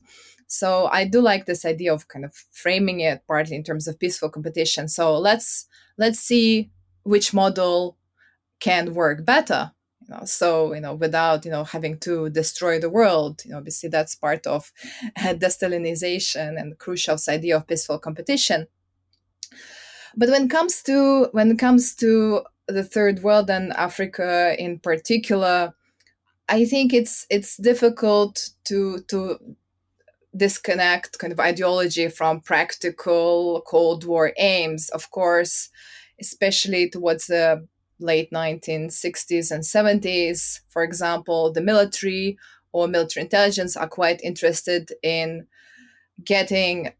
So I do like this idea of kind of framing it partly in terms of peaceful competition. So let's see which model can work better. You know, so, you know, without, you know, having to destroy the world, you know, obviously that's part of de-Stalinization and Khrushchev's idea of peaceful competition. But when it comes to the third world and Africa in particular, I think it's difficult to disconnect kind of ideology from practical Cold War aims, of course, especially towards the late 1960s and 70s. For example, the military or military intelligence are quite interested in getting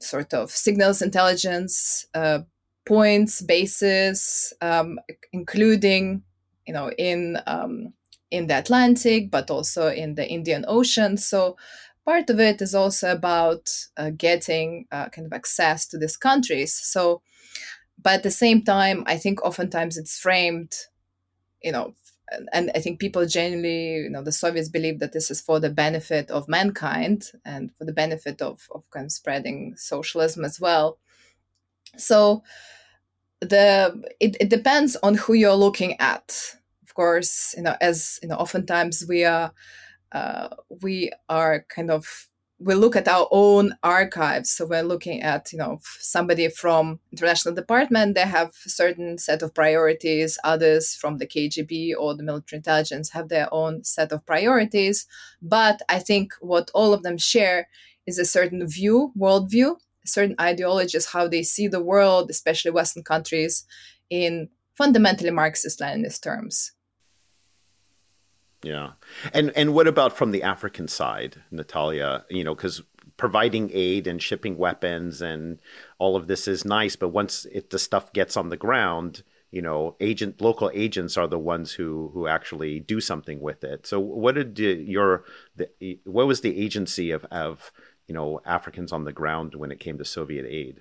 sort of signals intelligence points, bases, including, you know, in the Atlantic, but also in the Indian Ocean. So part of it is also about getting kind of access to these countries. So, but at the same time, I think oftentimes it's framed, you know, and I think people generally, you know, the Soviets believe that this is for the benefit of mankind and for the benefit of kind of spreading socialism as well. So it depends on who you're looking at. Of course, you know, as you know, oftentimes we look at our own archives. So we're looking at, you know, somebody from International Department, they have a certain set of priorities. Others from the KGB or the military intelligence have their own set of priorities. But I think what all of them share is a certain view, worldview, certain ideologies, how they see the world, especially Western countries, in fundamentally Marxist-Leninist terms. Yeah. And what about from the African side, Natalia? You know, because providing aid and shipping weapons and all of this is nice, but once the stuff gets on the ground, you know, local agents are the ones who actually do something with it. So what was the agency of, you know, Africans on the ground when it came to Soviet aid?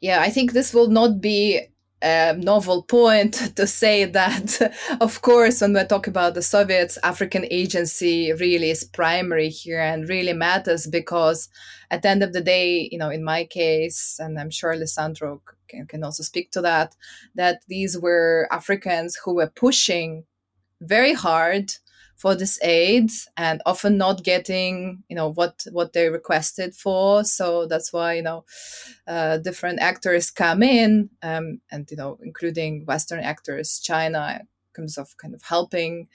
Yeah, I think this will not be a novel point to say that, of course, when we're talking about the Soviets, African agency really is primary here and really matters, because at the end of the day, you know, in my case, and I'm sure Alessandro can also speak to that, that these were Africans who were pushing very hard for this aid and often not getting, you know, what they requested for. So that's why, you know, different actors come in and, you know, including Western actors, China, in terms of kind of helping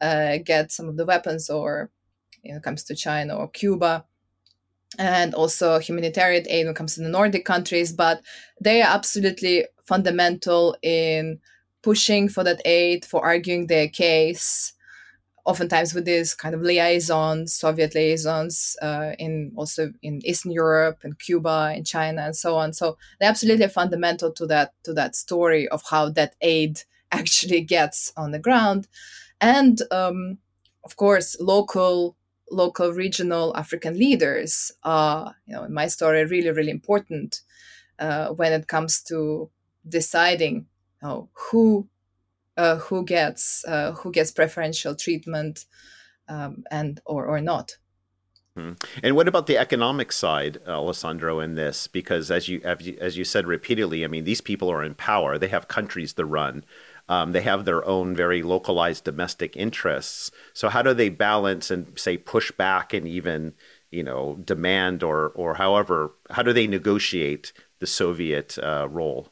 get some of the weapons, or, you know, comes to China or Cuba, and also humanitarian aid when it comes to the Nordic countries. But they are absolutely fundamental in pushing for that aid, for arguing their case, oftentimes with these kind of liaisons, Soviet liaisons, in Eastern Europe and Cuba and China and so on. So they're absolutely fundamental to that story of how that aid actually gets on the ground. And of course, local regional African leaders are, you know, in my story, really, really important when it comes to deciding, you know, who gets preferential treatment and or not. And what about the economic side, Alessandro, in this? Because as you said repeatedly, I mean, these people are in power. They have countries to run. They have their own very localized domestic interests. So how do they balance and, say, push back and even, you know, demand or however, how do they negotiate the Soviet role?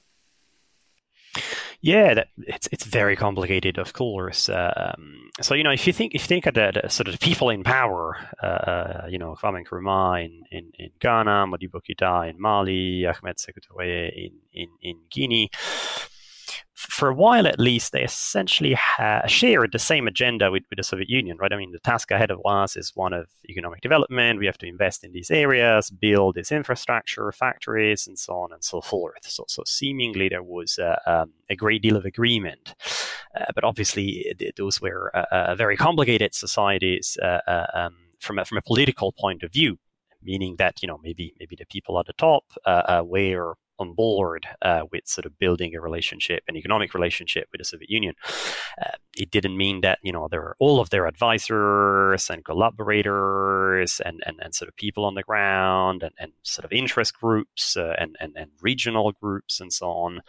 Yeah, it's very complicated, of course. So, if you think of the sort of people in power, Kwame Nkrumah in Ghana, Modibo Keita in Mali, Ahmed Sékou Touré in Guinea, for a while at least, they essentially shared the same agenda with the Soviet Union, right? I mean, the task ahead of us is one of economic development. We have to invest in these areas, build this infrastructure, factories, and so on and so forth. So seemingly there was a great deal of agreement. But obviously, those were very complicated societies from a political point of view, meaning that, maybe the people at the top were on board with sort of building a relationship, an economic relationship with the Soviet Union. It didn't mean that, there were all of their advisors and collaborators and sort of people on the ground and sort of interest groups and regional groups and so on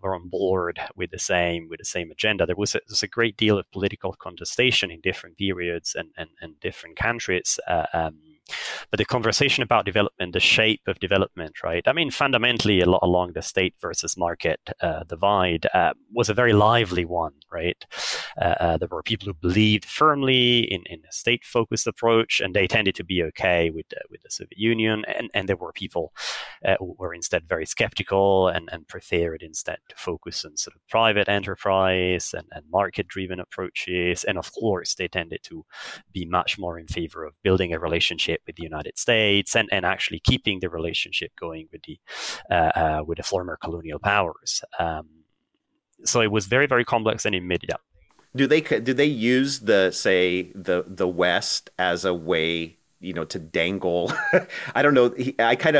were on board with the same agenda. There was a great deal of political contestation in different periods and different countries. But the conversation about development, the shape of development, right? I mean, fundamentally, a lot along the state versus market divide was a very lively one, right? There were people who believed firmly in a state-focused approach, and they tended to be okay with the Soviet Union. And there were people who were instead very skeptical and preferred instead to focus on sort of private enterprise and market-driven approaches. And of course, they tended to be much more in favor of building a relationship with the United States and actually keeping the relationship going with the former colonial powers. So it was very, very complex and it made it up. Do they use the West as a way, to dangle? I don't know. I kind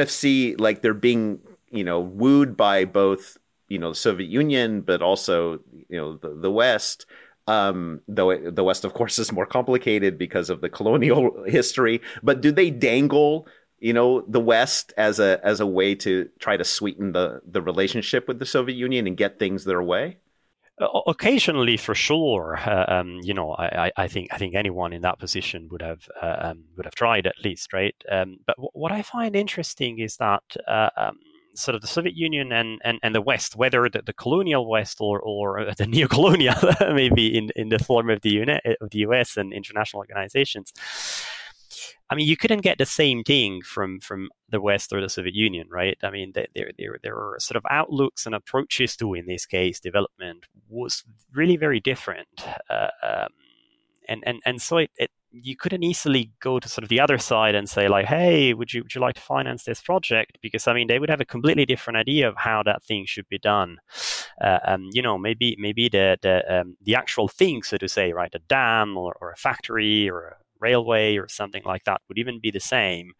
of see like they're being, wooed by both, the Soviet Union, but also, the West. Though the West, of course, is more complicated because of the colonial history. But do they dangle, the West as a way to try to sweeten the relationship with the Soviet Union and get things their way? Occasionally, for sure. I think anyone in that position would have tried at least, right? But what I find interesting is that. Sort of the Soviet Union and the West, whether the colonial West or the neo-colonial, maybe in the form of the US and international organizations. I mean, you couldn't get the same thing from the West or the Soviet Union, right? I mean, there were sort of outlooks and approaches to, in this case, development was really very different. And so you couldn't easily go to sort of the other side and say like, hey, would you like to finance this project? Because, I mean, they would have a completely different idea of how that thing should be done. Maybe the actual thing, so to say, right, a dam or a factory or a railway or something like that would even be the same.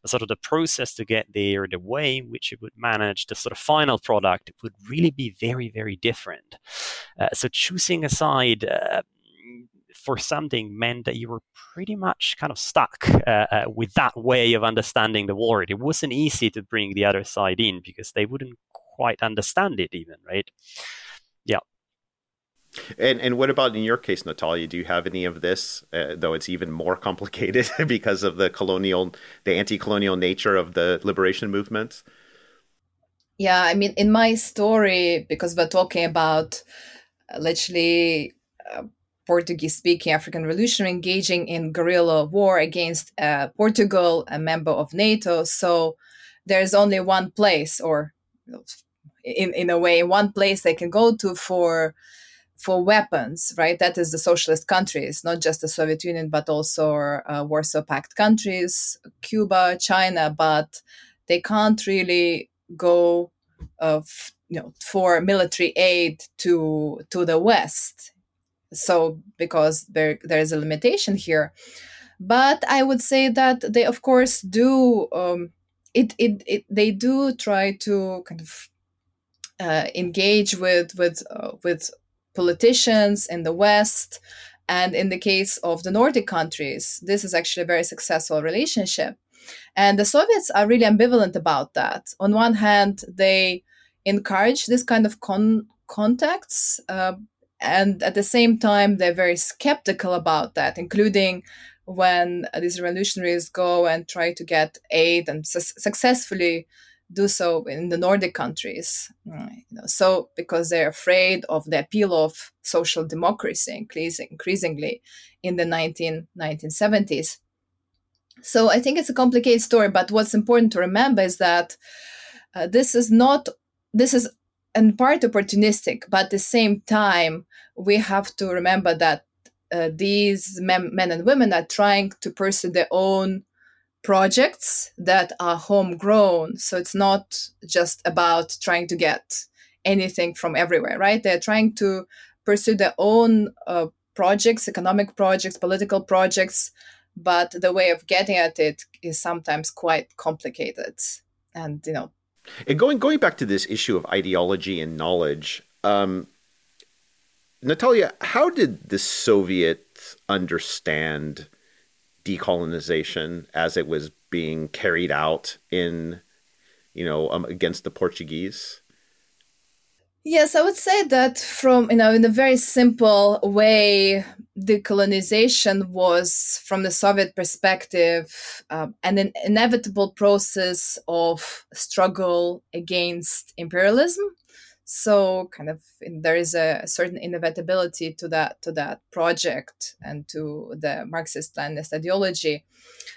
But sort of the process to get there, the way in which it would manage, the sort of final product would really be very, very different. So choosing a side... for something meant that you were pretty much kind of stuck with that way of understanding the war. It wasn't easy to bring the other side in because they wouldn't quite understand it even, right? Yeah. And what about in your case, Natalia? Do you have any of this, though it's even more complicated because of the anti-colonial nature of the liberation movements? Yeah, I mean, in my story, because we're talking about literally... Portuguese-speaking African revolutionary engaging in guerrilla war against Portugal, a member of NATO. So there's only one place, or in a way, one place they can go to for weapons, right? That is the socialist countries, not just the Soviet Union, but also Warsaw Pact countries, Cuba, China. But they can't really go for military aid to the West. So, because there is a limitation here, but I would say that they, of course, do they do try to kind of engage with politicians in the West, and in the case of the Nordic countries, this is actually a very successful relationship, and the Soviets are really ambivalent about that. On one hand, they encourage this kind of contacts. And at the same time, they're very skeptical about that, including when these revolutionaries go and try to get aid and successfully do so in the Nordic countries, so because they're afraid of the appeal of social democracy increasingly in the 1970s. So I think it's a complicated story, but what's important to remember is that this is in part opportunistic, but at the same time, we have to remember that these men and women are trying to pursue their own projects that are homegrown. So it's not just about trying to get anything from everywhere, right? They're trying to pursue their own projects, economic projects, political projects, but the way of getting at it is sometimes quite complicated. And, and going back to this issue of ideology and knowledge, Natalia, how did the Soviets understand decolonization as it was being carried out in, against the Portuguese? Yes, I would say that in a very simple way, decolonization was, from the Soviet perspective, an inevitable process of struggle against imperialism. So there is a certain inevitability to that project and to the Marxist-Leninist ideology.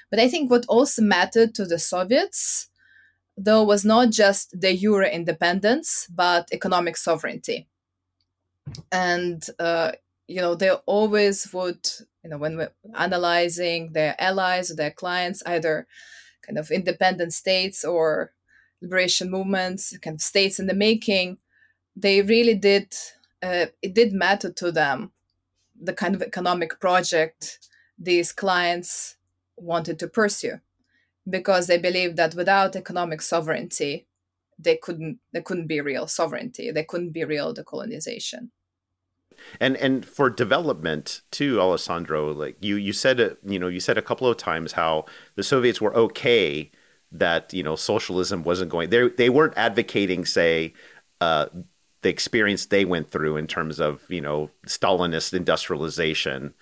But I think what also mattered to the Soviets, though, was not just de jure independence, but economic sovereignty. And, they always would, when we're analyzing their allies or their clients, either independent states or liberation movements, states in the making, they really did, it did matter to them, the kind of economic project these clients wanted to pursue, because they believed that without economic sovereignty, there couldn't be real sovereignty, there couldn't be real decolonization. And for development too, Alessandro, like you said a couple of times how the Soviets were okay that, socialism wasn't going, they weren't advocating, say, the experience they went through in terms of, Stalinist industrialization.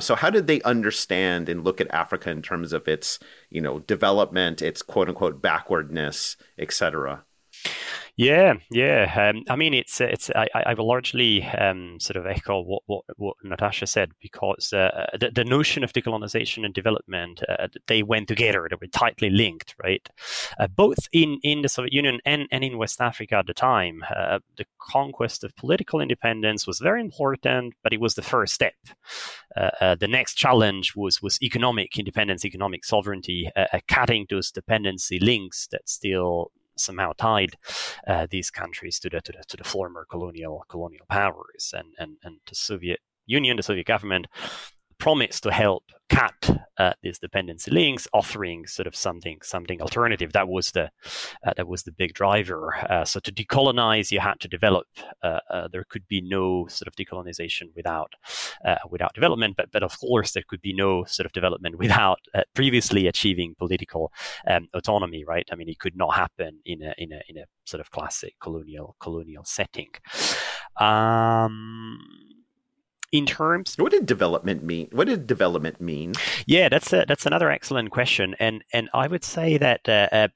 So how did they understand and look at Africa in terms of its, development, its quote unquote backwardness, et cetera? Yeah. It's. I will largely sort of echo what Natasha said, because the notion of decolonization and development, they went together. They were tightly linked, right? Both in the Soviet Union and in West Africa at the time, the conquest of political independence was very important, but it was the first step. The next challenge was economic independence, economic sovereignty, cutting those dependency links that still somehow tied these countries to the former colonial powers, and the Soviet Union, the Soviet government promised to help cut these dependency links, offering sort of something alternative. That was the big driver. So to decolonize, you had to develop. There could be no sort of decolonization without development. But of course, there could be no sort of development without previously achieving political autonomy. Right? I mean, it could not happen in a sort of classic colonial setting. What did development mean? Yeah, that's another excellent question, and I would say that at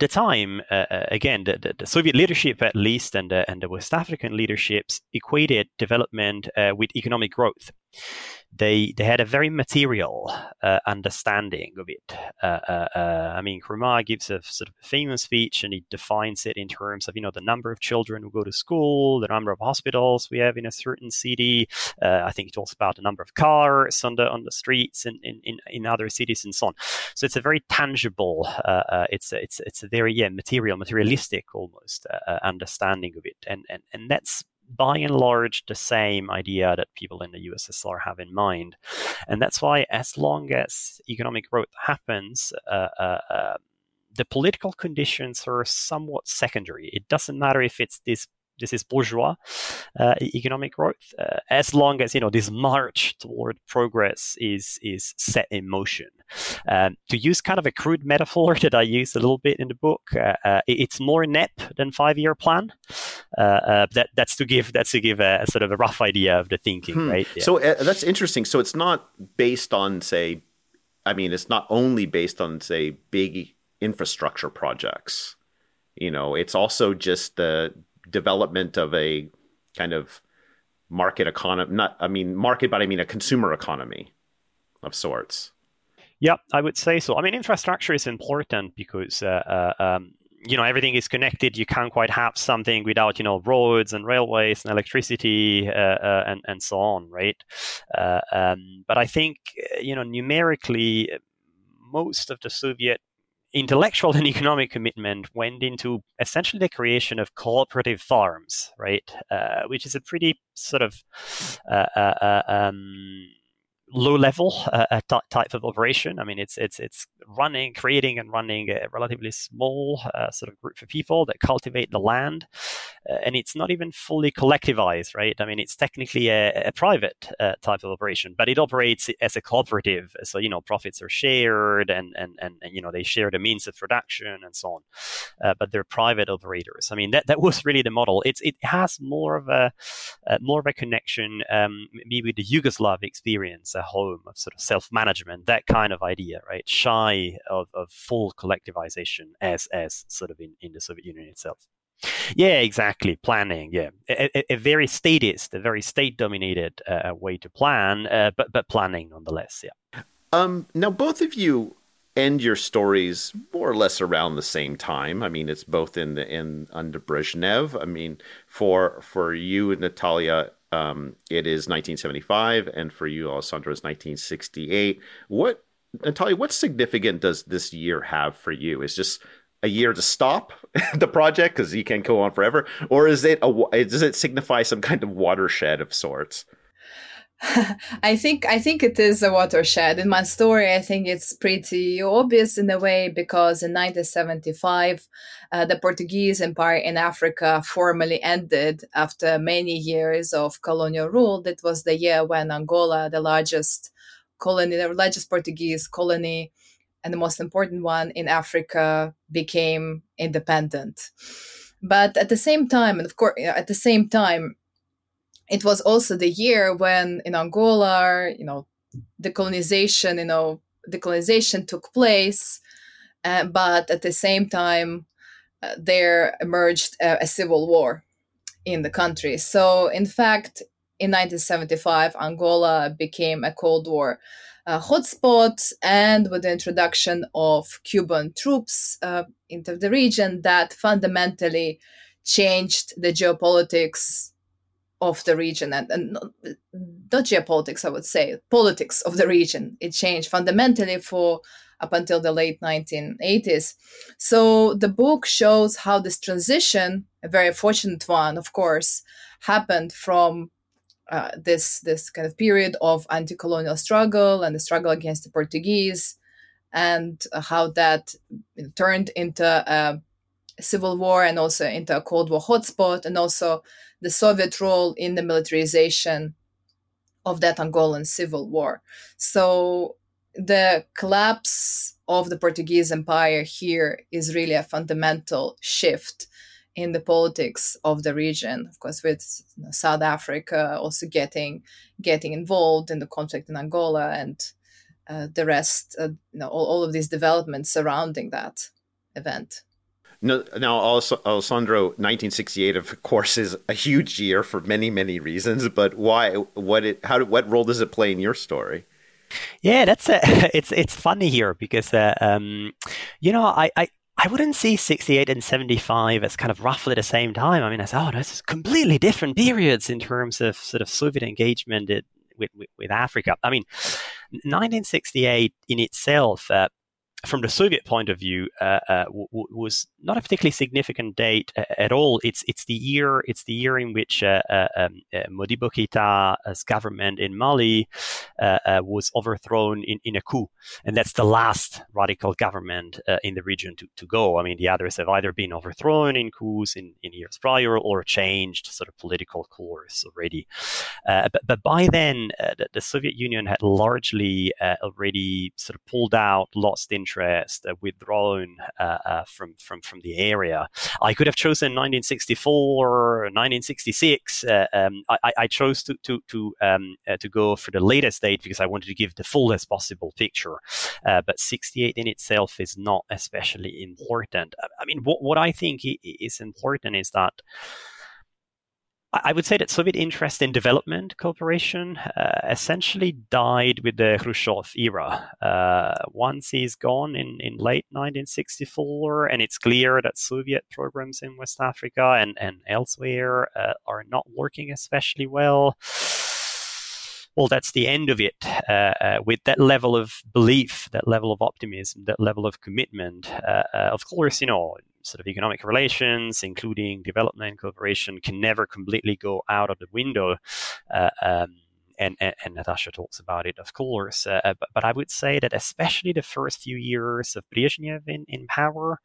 the time, again, the Soviet leadership at least, and the West African leaderships equated development with economic growth. They had a very material understanding of it. Nkrumah gives a sort of famous speech, and he defines it in terms of, the number of children who go to school, the number of hospitals we have in a certain city. I think he talks about the number of cars on the streets and in other cities and so on. So it's a very tangible, it's a very materialistic almost understanding of it, and that's by and large the same idea that people in the USSR have in mind. And that's why, as long as economic growth happens, the political conditions are somewhat secondary. It doesn't matter if it's this is bourgeois economic growth, as long as this march toward progress is set in motion. To use kind of a crude metaphor that I use a little bit in the book, it's more NEP than 5-year plan. That's to give a sort of a rough idea of the thinking, right? Yeah. So that's interesting. So it's not based on it's not only based on big infrastructure projects. You know, it's also just the development of a kind of market economy, I mean a consumer economy of sorts. Yeah, I would say so. I mean, infrastructure is important because, everything is connected. You can't quite have something without, roads and railways and electricity and so on, right? But I think, numerically, most of the Soviet intellectual and economic commitment went into essentially the creation of cooperative farms, right? Which is a pretty sort of low-level type of operation. I mean, it's creating and running a relatively small sort of group of people that cultivate the land, and it's not even fully collectivized, right? I mean, it's technically a private type of operation, but it operates as a cooperative. So profits are shared, and they share the means of production and so on. But they're private operators. I mean, that was really the model. It has more of a connection maybe with the Yugoslav experience. A home of sort of self-management, that kind of idea, right? Shy of full collectivization as sort of in the Soviet Union itself. Yeah, exactly. Planning, yeah. A very statist, a very state-dominated way to plan, but planning nonetheless, yeah. Now, both of you end your stories more or less around the same time. I mean, it's both in under Brezhnev. I mean, for you and Natalia, it is 1975, and for you, Alessandro, it's 1968. Natalia, what significance does this year have for you? Is just a year to stop the project because you can't go on forever, or is it does it signify some kind of watershed of sorts? I think it is a watershed. In my story, I think it's pretty obvious in a way, because in 1975, the Portuguese Empire in Africa formally ended after many years of colonial rule. That was the year when Angola, the largest Portuguese colony and the most important one in Africa, became independent. But at the same time, it was also the year when in Angola, decolonization took place, but at the same time, there emerged a civil war in the country. So, in fact, in 1975, Angola became a Cold War hotspot, and with the introduction of Cuban troops into the region, that fundamentally changed the geopolitics of the region, and not geopolitics, I would say, politics of the region. It changed fundamentally for up until the late 1980s. So the book shows how this transition, a very fortunate one, of course, happened from this kind of period of anti-colonial struggle and the struggle against the Portuguese, and how that turned into a civil war and also into a Cold War hotspot, and also the Soviet role in the militarization of that Angolan civil war. So the collapse of the Portuguese Empire here is really a fundamental shift in the politics of the region. Of course, with South Africa also getting involved in the conflict in Angola, and the rest, all of these developments surrounding that event. Now, Alessandro, 1968, of course, is a huge year for many, many reasons. But why? What role does it play in your story? Yeah, it's funny here because I wouldn't see 68 and 75 as kind of roughly the same time. I mean, I said, this is completely different periods in terms of sort of Soviet engagement with Africa. I mean, 1968 in itself, from the Soviet point of view, was not a particularly significant date at all. It's the year in which Modibo Keita's government in Mali was overthrown in a coup, and that's the last radical government in the region to go. I mean, the others have either been overthrown in coups in years prior or changed sort of political course already. But by then, the Soviet Union had largely already sort of pulled out, lost in interest, withdrawn from the area. I could have chosen 1964 or 1966. I chose to go for the latest date because I wanted to give the fullest possible picture. But 68 in itself is not especially important. I mean, what I think is important is that I would say that Soviet interest in development cooperation essentially died with the Khrushchev era. Once he's gone in late 1964, and it's clear that Soviet programs in West Africa and elsewhere are not working especially well. Well, that's the end of it. With that level of belief, that level of optimism, that level of commitment, of course, you know, sort of economic relations, including development cooperation, can never completely go out of the window. And Natasha talks about it, of course. But I would say that especially the first few years of Brezhnev in power,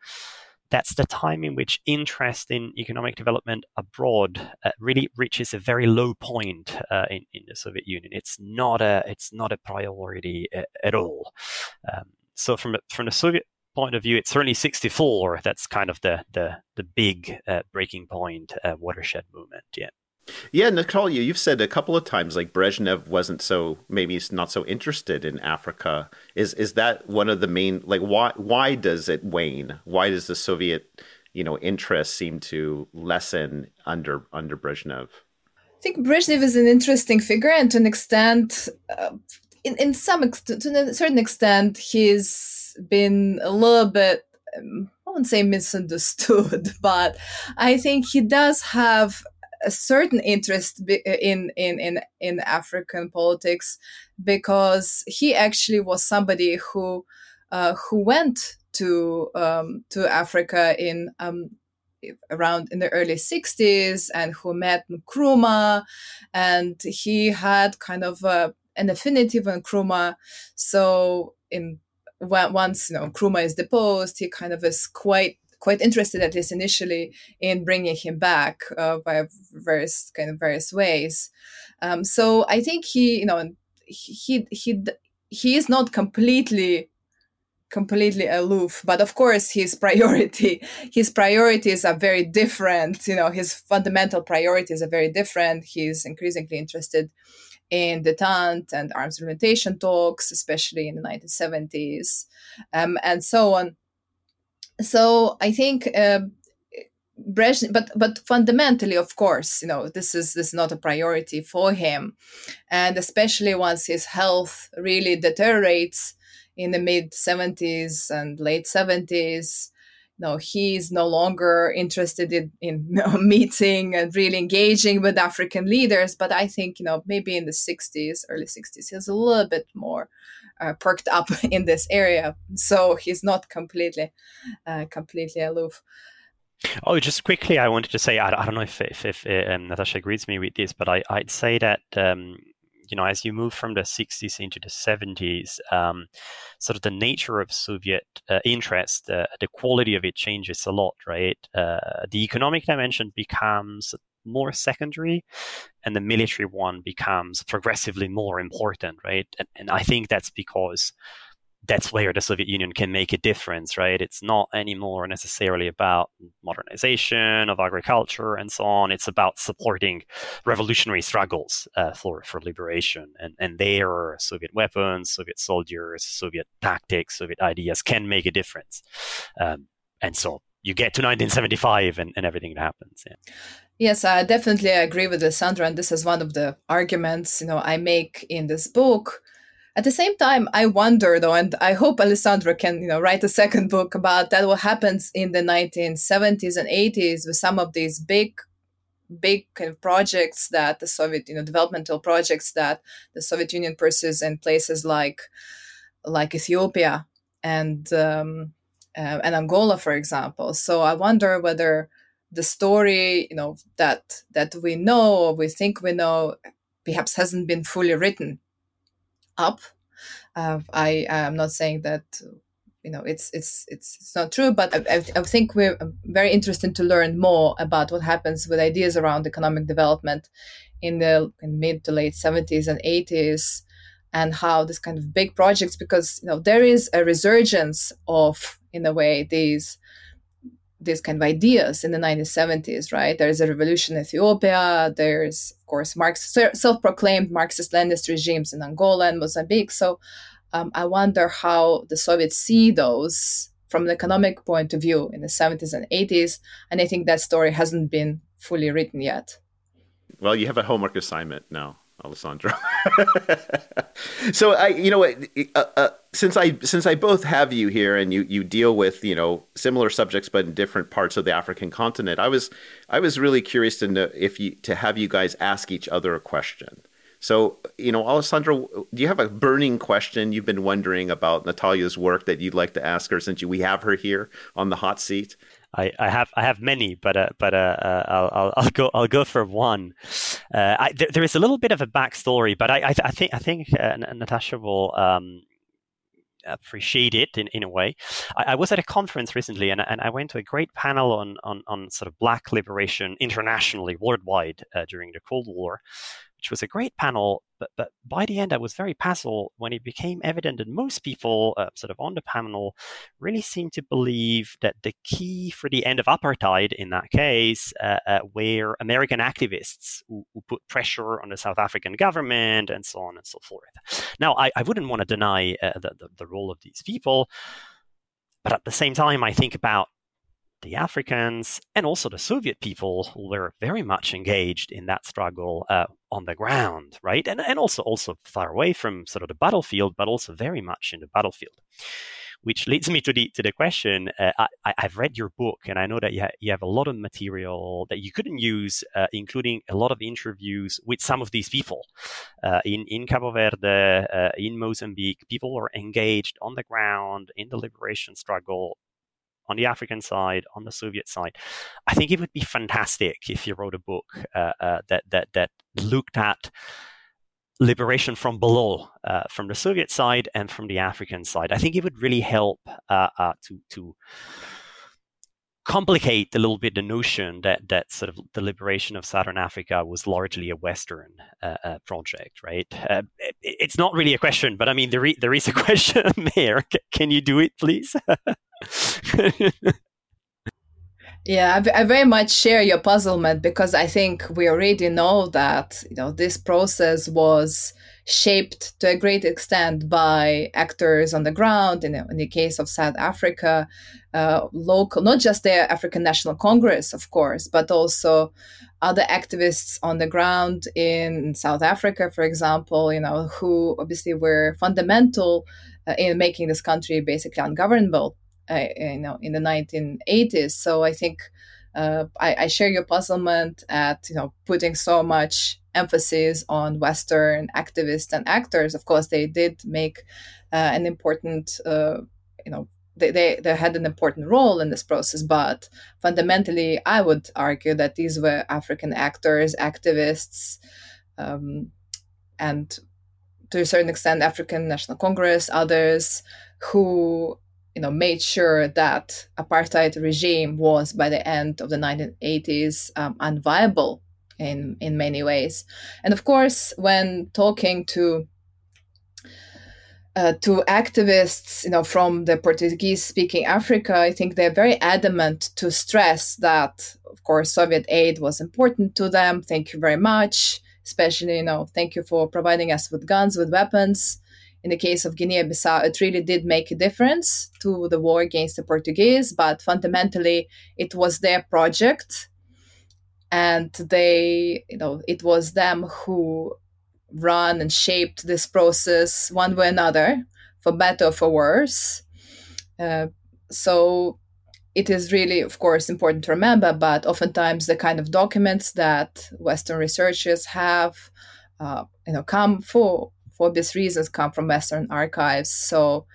that's the time in which interest in economic development abroad really reaches a very low point in the Soviet Union. It's not a priority at all. So from the Soviet point of view, it's certainly 64. That's kind of the big breaking point, watershed moment. Yeah, Natalia, you've said a couple of times like Brezhnev wasn't so, maybe he's not so interested in Africa. Is that one of the main, like why does it wane? Why does the Soviet, interest seem to lessen under Brezhnev? I think Brezhnev is an interesting figure, and to an extent, to a certain extent, he's been a little bit. I wouldn't say misunderstood, but I think he does have a certain interest in African politics, because he actually was somebody who went to Africa around in the early 60s and who met Nkrumah, and he had kind of an affinity with Nkrumah. So once Nkrumah is deposed, he kind of is quite interested, at least initially, in bringing him back by various ways. So I think he is not completely aloof, but of course his priorities are very different. His fundamental priorities are very different. He's increasingly interested in detente and arms limitation talks, especially in the 1970s, and so on. So I think Brezhnev, but fundamentally, of course, this is not a priority for him, and especially once his health really deteriorates in the mid 70s and late 70s. He is no longer interested in meeting and really engaging with African leaders. But I think maybe in the 60s, early 60s, he's a little bit more perked up in this area, so he's not completely aloof. Oh, just quickly, I wanted to say I don't know if Natasha agrees with me with this, but I'd say that. As you move from the 60s into the 70s, sort of the nature of Soviet interest, the quality of it changes a lot, right? The economic dimension becomes more secondary, and the military one becomes progressively more important, right? And I think that's because that's where the Soviet Union can make a difference, right? It's not anymore necessarily about modernization of agriculture and so on. It's about supporting revolutionary struggles for liberation. And there, Soviet weapons, Soviet soldiers, Soviet tactics, Soviet ideas can make a difference. And so you get to 1975 and everything that happens. Yeah. Yes, I definitely agree with Alessandro. And this is one of the arguments I make in this book. At the same time, I wonder, though, and I hope Alessandro can, write a second book about that, what happens in the 1970s and 80s with some of these big kind of projects that the Soviet, developmental projects that the Soviet Union pursues in places like Ethiopia and Angola, for example. So I wonder whether the story, that we know or we think we know, perhaps hasn't been fully written up. I am not saying that it's not true, but I think we're very interested to learn more about what happens with ideas around economic development in the mid to late 70s and 80s, and how this kind of big projects, because there is a resurgence of, in a way, these kind of ideas in the 1970s, right? There is a revolution in Ethiopia. There's, of course, self-proclaimed Marxist Leninist regimes in Angola and Mozambique. So I wonder how the Soviets see those from an economic point of view in the 70s and 80s. And I think that story hasn't been fully written yet. Well, you have a homework assignment now, Alessandro. So since I both have you here and you deal with similar subjects but in different parts of the African continent, I was really curious to know have you guys ask each other a question. So Alessandro, do you have a burning question you've been wondering about Natalia's work that you'd like to ask her since we have her here on the hot seat? I have many, but I'll go for one. There is a little bit of a backstory, but I think Natasha will appreciate it in a way. I was at a conference recently, and I went to a great panel on sort of Black liberation internationally, worldwide during the Cold War, which was a great panel. But by the end, I was very puzzled when it became evident that most people sort of on the panel really seemed to believe that the key for the end of apartheid in that case were American activists who put pressure on the South African government and so on and so forth. Now, I wouldn't want to deny the role of these people, but at the same time, I think about the Africans and also the Soviet people who were very much engaged in that struggle on the ground, right? And also far away from sort of the battlefield, but also very much in the battlefield. Which leads me to the question, I've read your book, and I know that you have a lot of material that you couldn't use, including a lot of interviews with some of these people. In Cabo Verde, in Mozambique, people were engaged on the ground in the liberation struggle, on the African side, on the Soviet side. I think it would be fantastic if you wrote a book that looked at liberation from below, from the Soviet side and from the African side. I think it would really help to complicate a little bit the notion that sort of the liberation of Southern Africa was largely a Western project, right? It's not really a question, but I mean, there is a question there. Can you do it, please? Yeah, I very much share your puzzlement, because I think we already know that this process was shaped to a great extent by actors on the ground. In the case of South Africa, local, not just the African National Congress, of course, but also other activists on the ground in South Africa, for example, who obviously were fundamental in making this country basically ungovernable. In the 1980s. So I think I share your puzzlement at putting so much emphasis on Western activists and actors. Of course, they did make an important they had an important role in this process. But fundamentally, I would argue that these were African actors, activists, and to a certain extent, African National Congress, others who made sure that apartheid regime was by the end of the 1980s unviable in many ways. And of course, when talking to activists, from the Portuguese-speaking Africa, I think they're very adamant to stress that, of course, Soviet aid was important to them. Thank you very much, especially, thank you for providing us with guns, with weapons. In the case of Guinea-Bissau, it really did make a difference to the war against the Portuguese, but fundamentally it was their project, and they, it was them who ran and shaped this process one way or another, for better or for worse. So it is really, of course, important to remember, but oftentimes the kind of documents that Western researchers have, come for obvious reasons, come from Western archives. So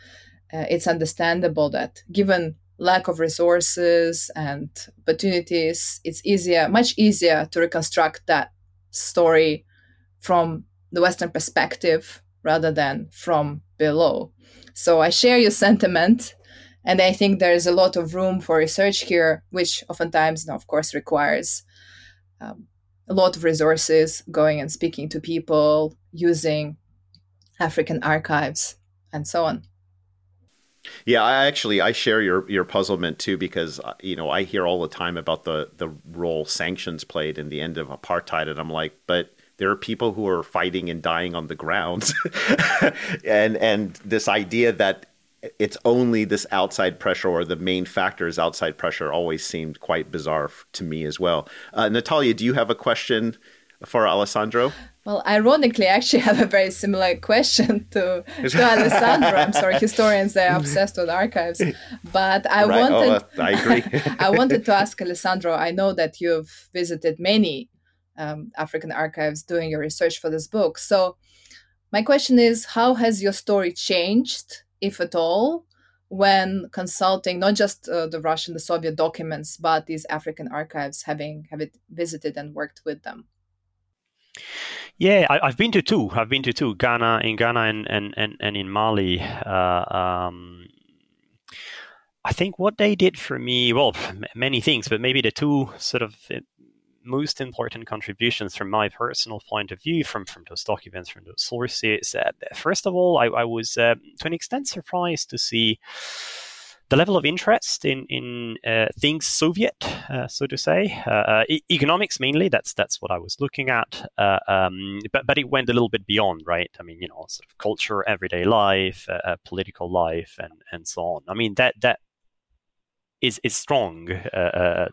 it's understandable that given lack of resources and opportunities, it's much easier to reconstruct that story from the Western perspective rather than from below. So I share your sentiment, and I think there is a lot of room for research here, which oftentimes, of course, requires a lot of resources, going and speaking to people, using African archives, and so on. Yeah, I share your puzzlement too, because, you know, I hear all the time about the role sanctions played in the end of apartheid. And I'm like, but there are people who are fighting and dying on the ground. and this idea that it's only this outside pressure, or the main factor is outside pressure, always seemed quite bizarre to me as well. Natalia, do you have a question for Alessandro? Well, ironically, I actually have a very similar question to Alessandro. I'm sorry, historians, they're obsessed with archives. But I agree. I wanted to ask Alessandro, I know that you've visited many African archives doing your research for this book. So my question is, how has your story changed, if at all, when consulting not just the Russian, the Soviet documents, but these African archives, having visited and worked with them? Yeah, I've been to two. I've been to two, Ghana and in Mali. I think what they did for me, well, many things, but maybe the two sort of most important contributions from my personal point of view from those documents, from those sources. First of all, I was to an extent surprised to see the level of interest in things Soviet, so to say, economics mainly. That's what I was looking at. But it went a little bit beyond, right? I mean, you know, sort of culture, everyday life, political life, and so on. I mean, that is strong.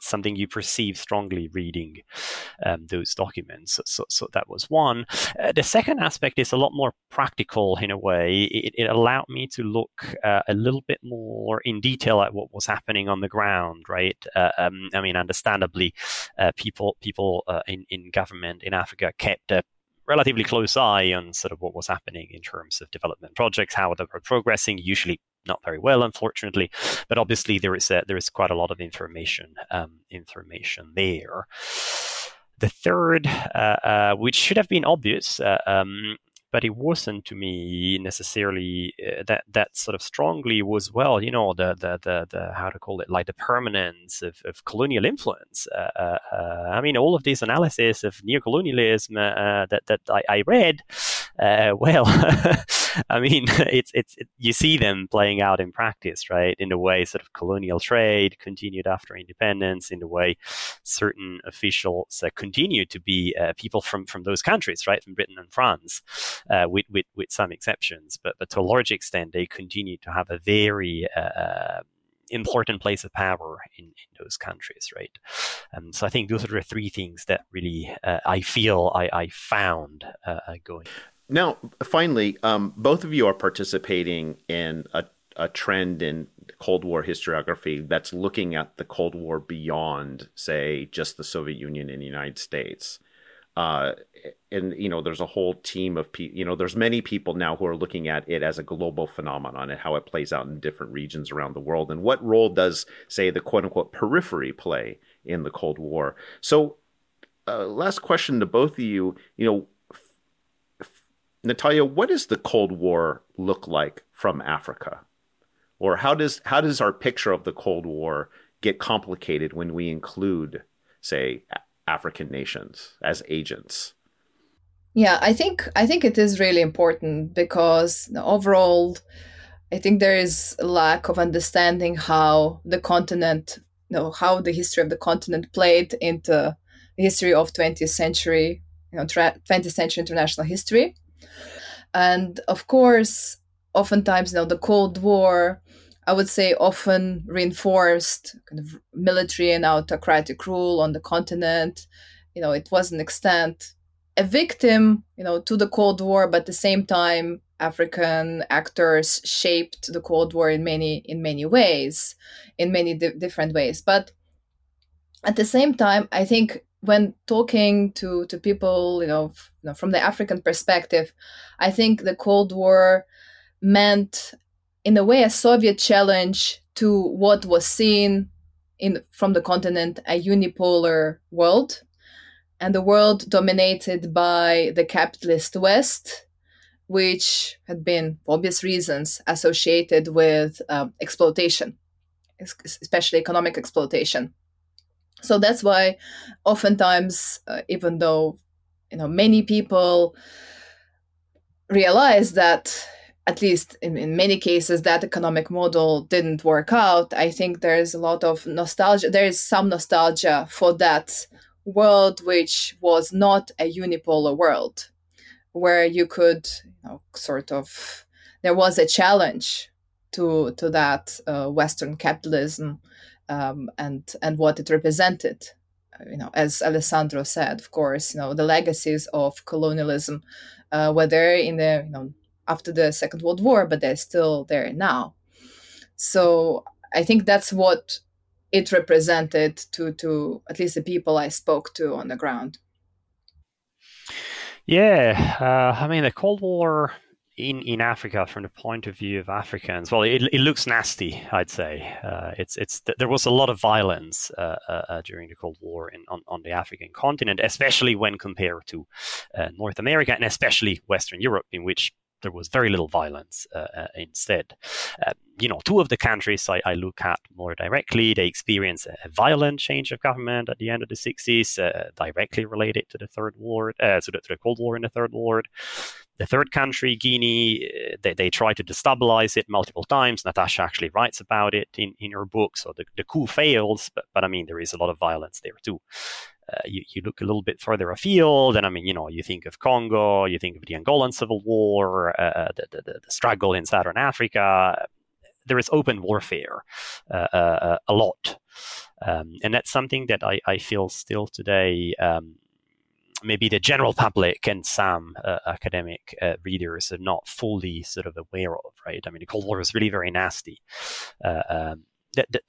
Something you perceive strongly reading those documents. So that was one. The second aspect is a lot more practical in a way. It allowed me to look a little bit more in detail at what was happening on the ground, right? I mean, understandably, people in government in Africa kept relatively close eye on sort of what was happening in terms of development projects, how they were progressing, usually not very well, unfortunately, but obviously there is quite a lot of information there. The third, which should have been obvious, but it wasn't to me necessarily that sort of strongly, was, well, you know, the how to call it, like the permanence of colonial influence. I mean, all of this analysis of neocolonialism that I read, well, I mean, it's you see them playing out in practice, right? In the way sort of colonial trade continued after independence, in the way certain officials continued to be people from those countries, right? From Britain and France, with some exceptions, but to a large extent, they continued to have a very important place of power in those countries, right? So I think those are the three things that really I feel I found going. Now, finally, both of you are participating in a trend in Cold War historiography that's looking at the Cold War beyond, say, just the Soviet Union and the United States. And, you know, there's a whole team of people, you know, there's many people now who are looking at it as a global phenomenon and how it plays out in different regions around the world. And what role does, say, the quote unquote periphery play in the Cold War? So last question to both of you, you know, Natalia, what does the Cold War look like from Africa? Or how does our picture of the Cold War get complicated when we include, say, African nations as agents? Yeah, I think it is really important, because overall, I think there is a lack of understanding how the continent, you know, how the history of the continent played into the history of 20th century, you know, 20th century international history. And of course, oftentimes, you know, the Cold War, I would say, often reinforced kind of military and autocratic rule on the continent. You know, it was an extent a victim, you know, to the Cold War, but at the same time, African actors shaped the Cold War in many ways, in many different ways. But at the same time, I think when talking to people, you know, from the African perspective, I think the Cold War meant, in a way, a Soviet challenge to what was seen from the continent, a unipolar world, and the world dominated by the capitalist West, which had been, for obvious reasons, associated with exploitation, especially economic exploitation. So that's why oftentimes, even though, you know, many people realized that, at least in many cases, that economic model didn't work out, I think there's a lot of nostalgia. There is some nostalgia for that world, which was not a unipolar world, where you could, you know, sort of, there was a challenge to that Western capitalism and what it represented. You know, as Alessandro said, of course, you know, the legacies of colonialism were there in the, you know, after the Second World War, but they're still there now. So I think that's what it represented to at least the people I spoke to on the ground. Yeah, I mean, the Cold War in Africa, from the point of view of Africans, well, it looks nasty, I'd say. There was a lot of violence during the Cold War on the African continent, especially when compared to North America and especially Western Europe, in which there was very little violence instead. You know, two of the countries I look at more directly, they experienced a violent change of government at the end of the 60s, directly related to the Third War, to the Cold War and the Third War. The third country, Guinea, they tried to destabilize it multiple times. Natasha actually writes about it in her book. So the coup fails, but I mean, there is a lot of violence there too. You look a little bit further afield, and I mean, you know, you think of Congo, you think of the Angolan Civil War, the struggle in Southern Africa. There is open warfare a lot. And that's something that I feel still today, maybe the general public and some academic readers are not fully sort of aware of, right? I mean, the Cold War is really very nasty. The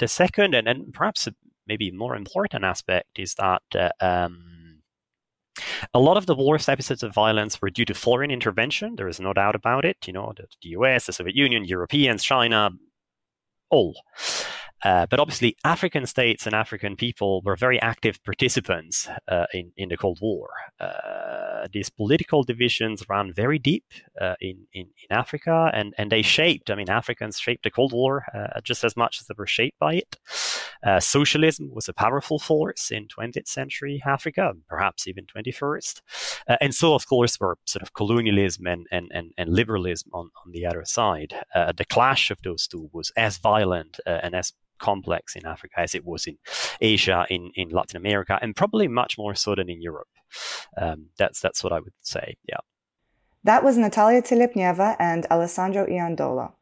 second, and perhaps maybe more important aspect, is that a lot of the worst episodes of violence were due to foreign intervention. There is no doubt about it. You know, the US, the Soviet Union, Europeans, China, all. But obviously, African states and African people were very active participants in the Cold War. These political divisions ran very deep in Africa, and they shaped, I mean, Africans shaped the Cold War just as much as they were shaped by it. Socialism was a powerful force in 20th century Africa, perhaps even 21st. And so, of course, were sort of colonialism and liberalism on the other side. The clash of those two was as violent and as complex in Africa as it was in Asia, in Latin America, and probably much more so than in Europe. That's what I would say, yeah. That was Natalia Telepneva and Alessandro Iandolo.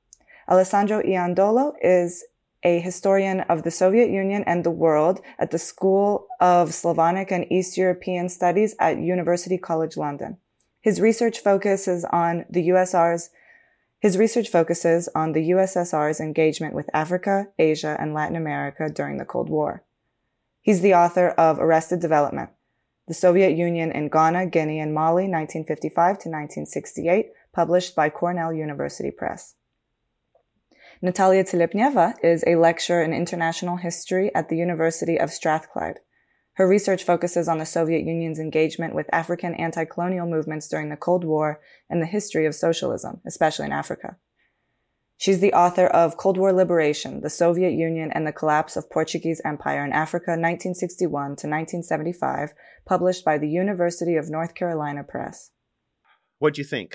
Alessandro Iandolo is a historian of the Soviet Union and the world at the School of Slavonic and East European Studies at University College London. His research focuses on the USSR's engagement with Africa, Asia, and Latin America during the Cold War. He's the author of Arrested Development: The Soviet Union in Ghana, Guinea, and Mali, 1955 to 1968, published by Cornell University Press. Natalia Telepneva is a lecturer in international history at the University of Strathclyde. Her research focuses on the Soviet Union's engagement with African anti-colonial movements during the Cold War and the history of socialism, especially in Africa. She's the author of Cold War Liberation: The Soviet Union and the Collapse of Portuguese Empire in Africa, 1961 to 1975, published by the University of North Carolina Press. What do you think?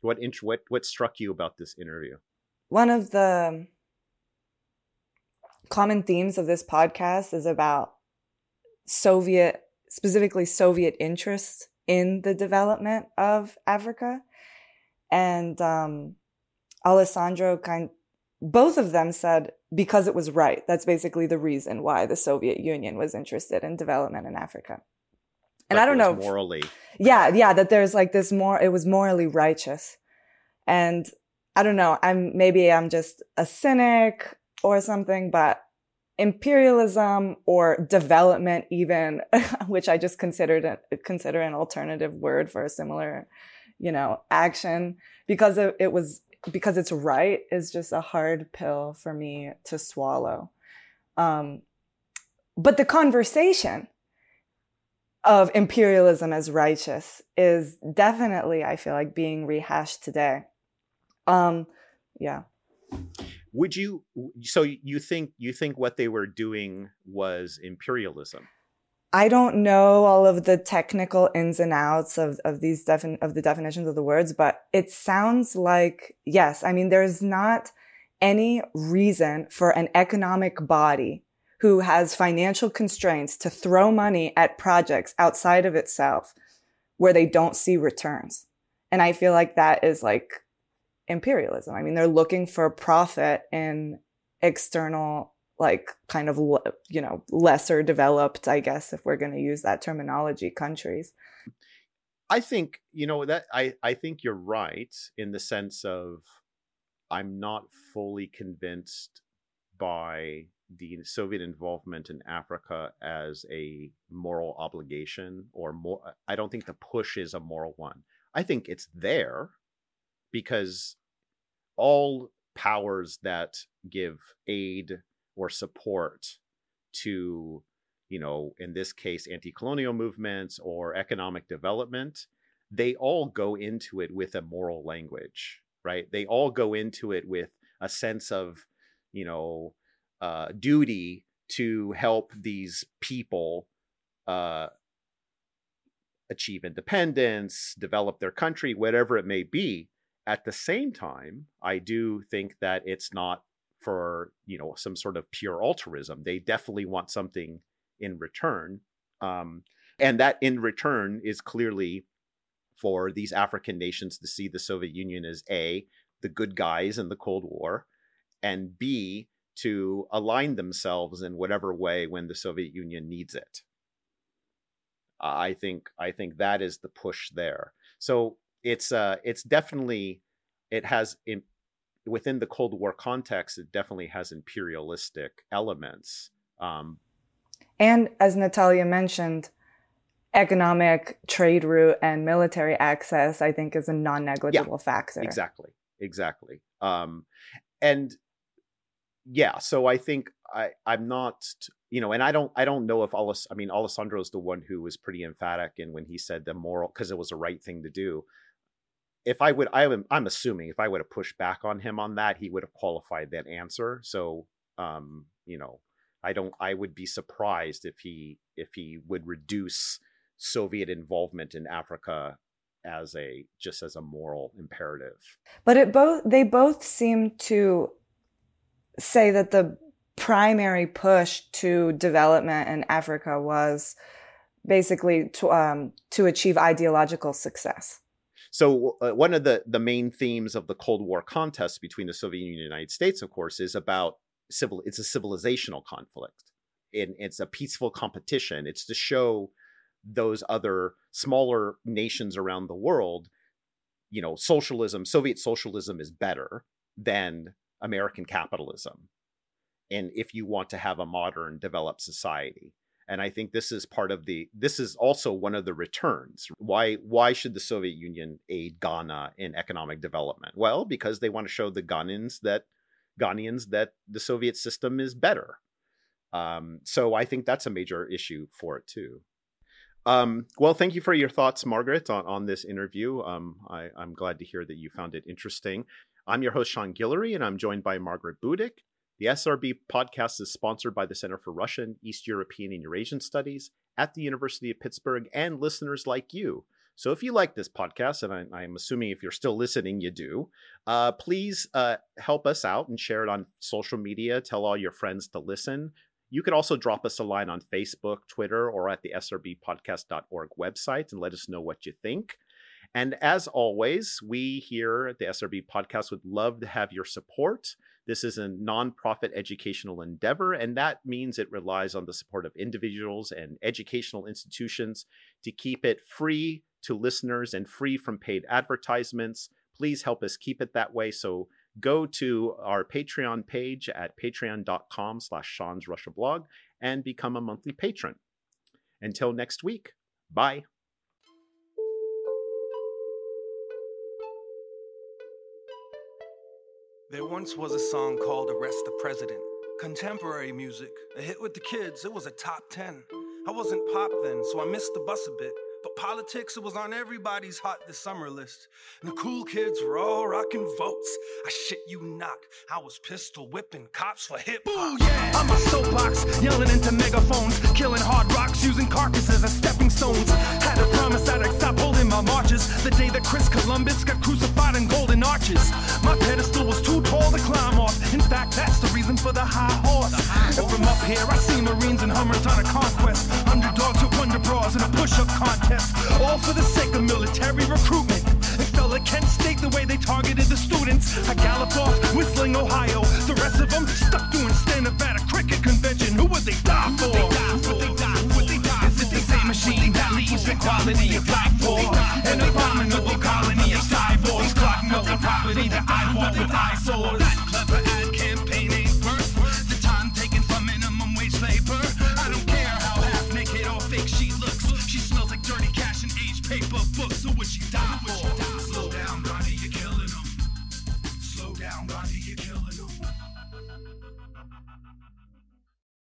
What struck you about this interview? One of the common themes of this podcast is about specifically Soviet interest in the development of Africa. And Alessandro, both of them said, because it was right. That's basically the reason why the Soviet Union was interested in development in Africa. And I don't know. Morally. Yeah, that there's like this it was morally righteous. And I don't know, maybe I'm just a cynic or something, but imperialism or development even, which I just consider an alternative word for a similar, you know, action, because it's right, is just a hard pill for me to swallow. But the conversation of imperialism as righteous is definitely, I feel like, being rehashed today. Yeah. So you think what they were doing was imperialism? I don't know all of the technical ins and outs of the definitions of the words, but it sounds like, yes, I mean, there's not any reason for an economic body who has financial constraints to throw money at projects outside of itself where they don't see returns. And I feel like that is like imperialism. I mean, they're looking for profit in external, like kind of, you know, lesser developed, I guess, if we're going to use that terminology, countries. I think, you know, that I think you're right in the sense of I'm not fully convinced by the Soviet involvement in Africa as a moral obligation or more. I don't think the push is a moral one. I think it's there because all powers that give aid or support to, you know, in this case, anti-colonial movements or economic development, they all go into it with a moral language, right? They all go into it with a sense of, you know, duty to help these people achieve independence, develop their country, whatever it may be. At the same time, I do think that it's not for, you know, some sort of pure altruism. They definitely want something in return. And that in return is clearly for these African nations to see the Soviet Union as A, the good guys in the Cold War, and B, to align themselves in whatever way when the Soviet Union needs it. I think that is the push there. So it's definitely, it has, within the Cold War context, it definitely has imperialistic elements. And as Natalia mentioned, economic trade route and military access, I think, is a non-negligible factor. Exactly. And yeah, so I think I'm not, you know, and I don't know if Alessandro is the one who was pretty emphatic in when he said the moral, because it was the right thing to do. I'm assuming if I would have pushed back on him on that, he would have qualified that answer. So, you know, I would be surprised if he would reduce Soviet involvement in Africa as a moral imperative. But they both seem to say that the primary push to development in Africa was basically to achieve ideological success. So one of the main themes of the Cold War contest between the Soviet Union and the United States, of course, is about it's a civilizational conflict. It's a peaceful competition. It's to show those other smaller nations around the world, you know, socialism, Soviet socialism is better than American capitalism, and if you want to have a modern developed society. And I think this is also one of the returns. Why should the Soviet Union aid Ghana in economic development? Well, because they want to show the Ghanaians that the Soviet system is better. So I think that's a major issue for it too. Well, thank you for your thoughts, Margaret, on this interview. I'm glad to hear that you found it interesting. I'm your host, Sean Guillory, and I'm joined by Margaret Budik. The SRB podcast is sponsored by the Center for Russian, East European, and Eurasian Studies at the University of Pittsburgh and listeners like you. So if you like this podcast, and I'm assuming if you're still listening, you do, please help us out and share it on social media. Tell all your friends to listen. You could also drop us a line on Facebook, Twitter, or at the srbpodcast.org website and let us know what you think. And as always, we here at the SRB Podcast would love to have your support. This is a nonprofit educational endeavor, and that means it relies on the support of individuals and educational institutions to keep it free to listeners and free from paid advertisements. Please help us keep it that way. So go to our Patreon page at patreon.com/Sean'sRussiaBlog and become a monthly patron. Until next week, bye. There once was a song called Arrest the President. Contemporary music. A hit with the kids, it was a top 10. I wasn't pop then, so I missed the bus a bit. But politics, it was on everybody's hot this summer list. And the cool kids were all rocking votes. I shit you not, I was pistol whipping cops for hip hop. Boo, yeah! On my soapbox, yelling into megaphones, killing hard rocks, using cars. carcasses as stepping stones. Had a promise that I'd stop holding my marches the day that Chris Columbus got crucified in golden arches. My pedestal was too tall to climb off. In fact, that's the reason for the high horse. And from up here, I see Marines and Hummers on a conquest. Underdogs with wonder bras in a push-up contest. All for the sake of military recruitment. It fell at Kent State the way they targeted the students. I galloped off, whistling Ohio. The rest of them stuck doing stand-up at a cricket convention. Who would they die for? Is it the same machine that leaves the quality of life for? And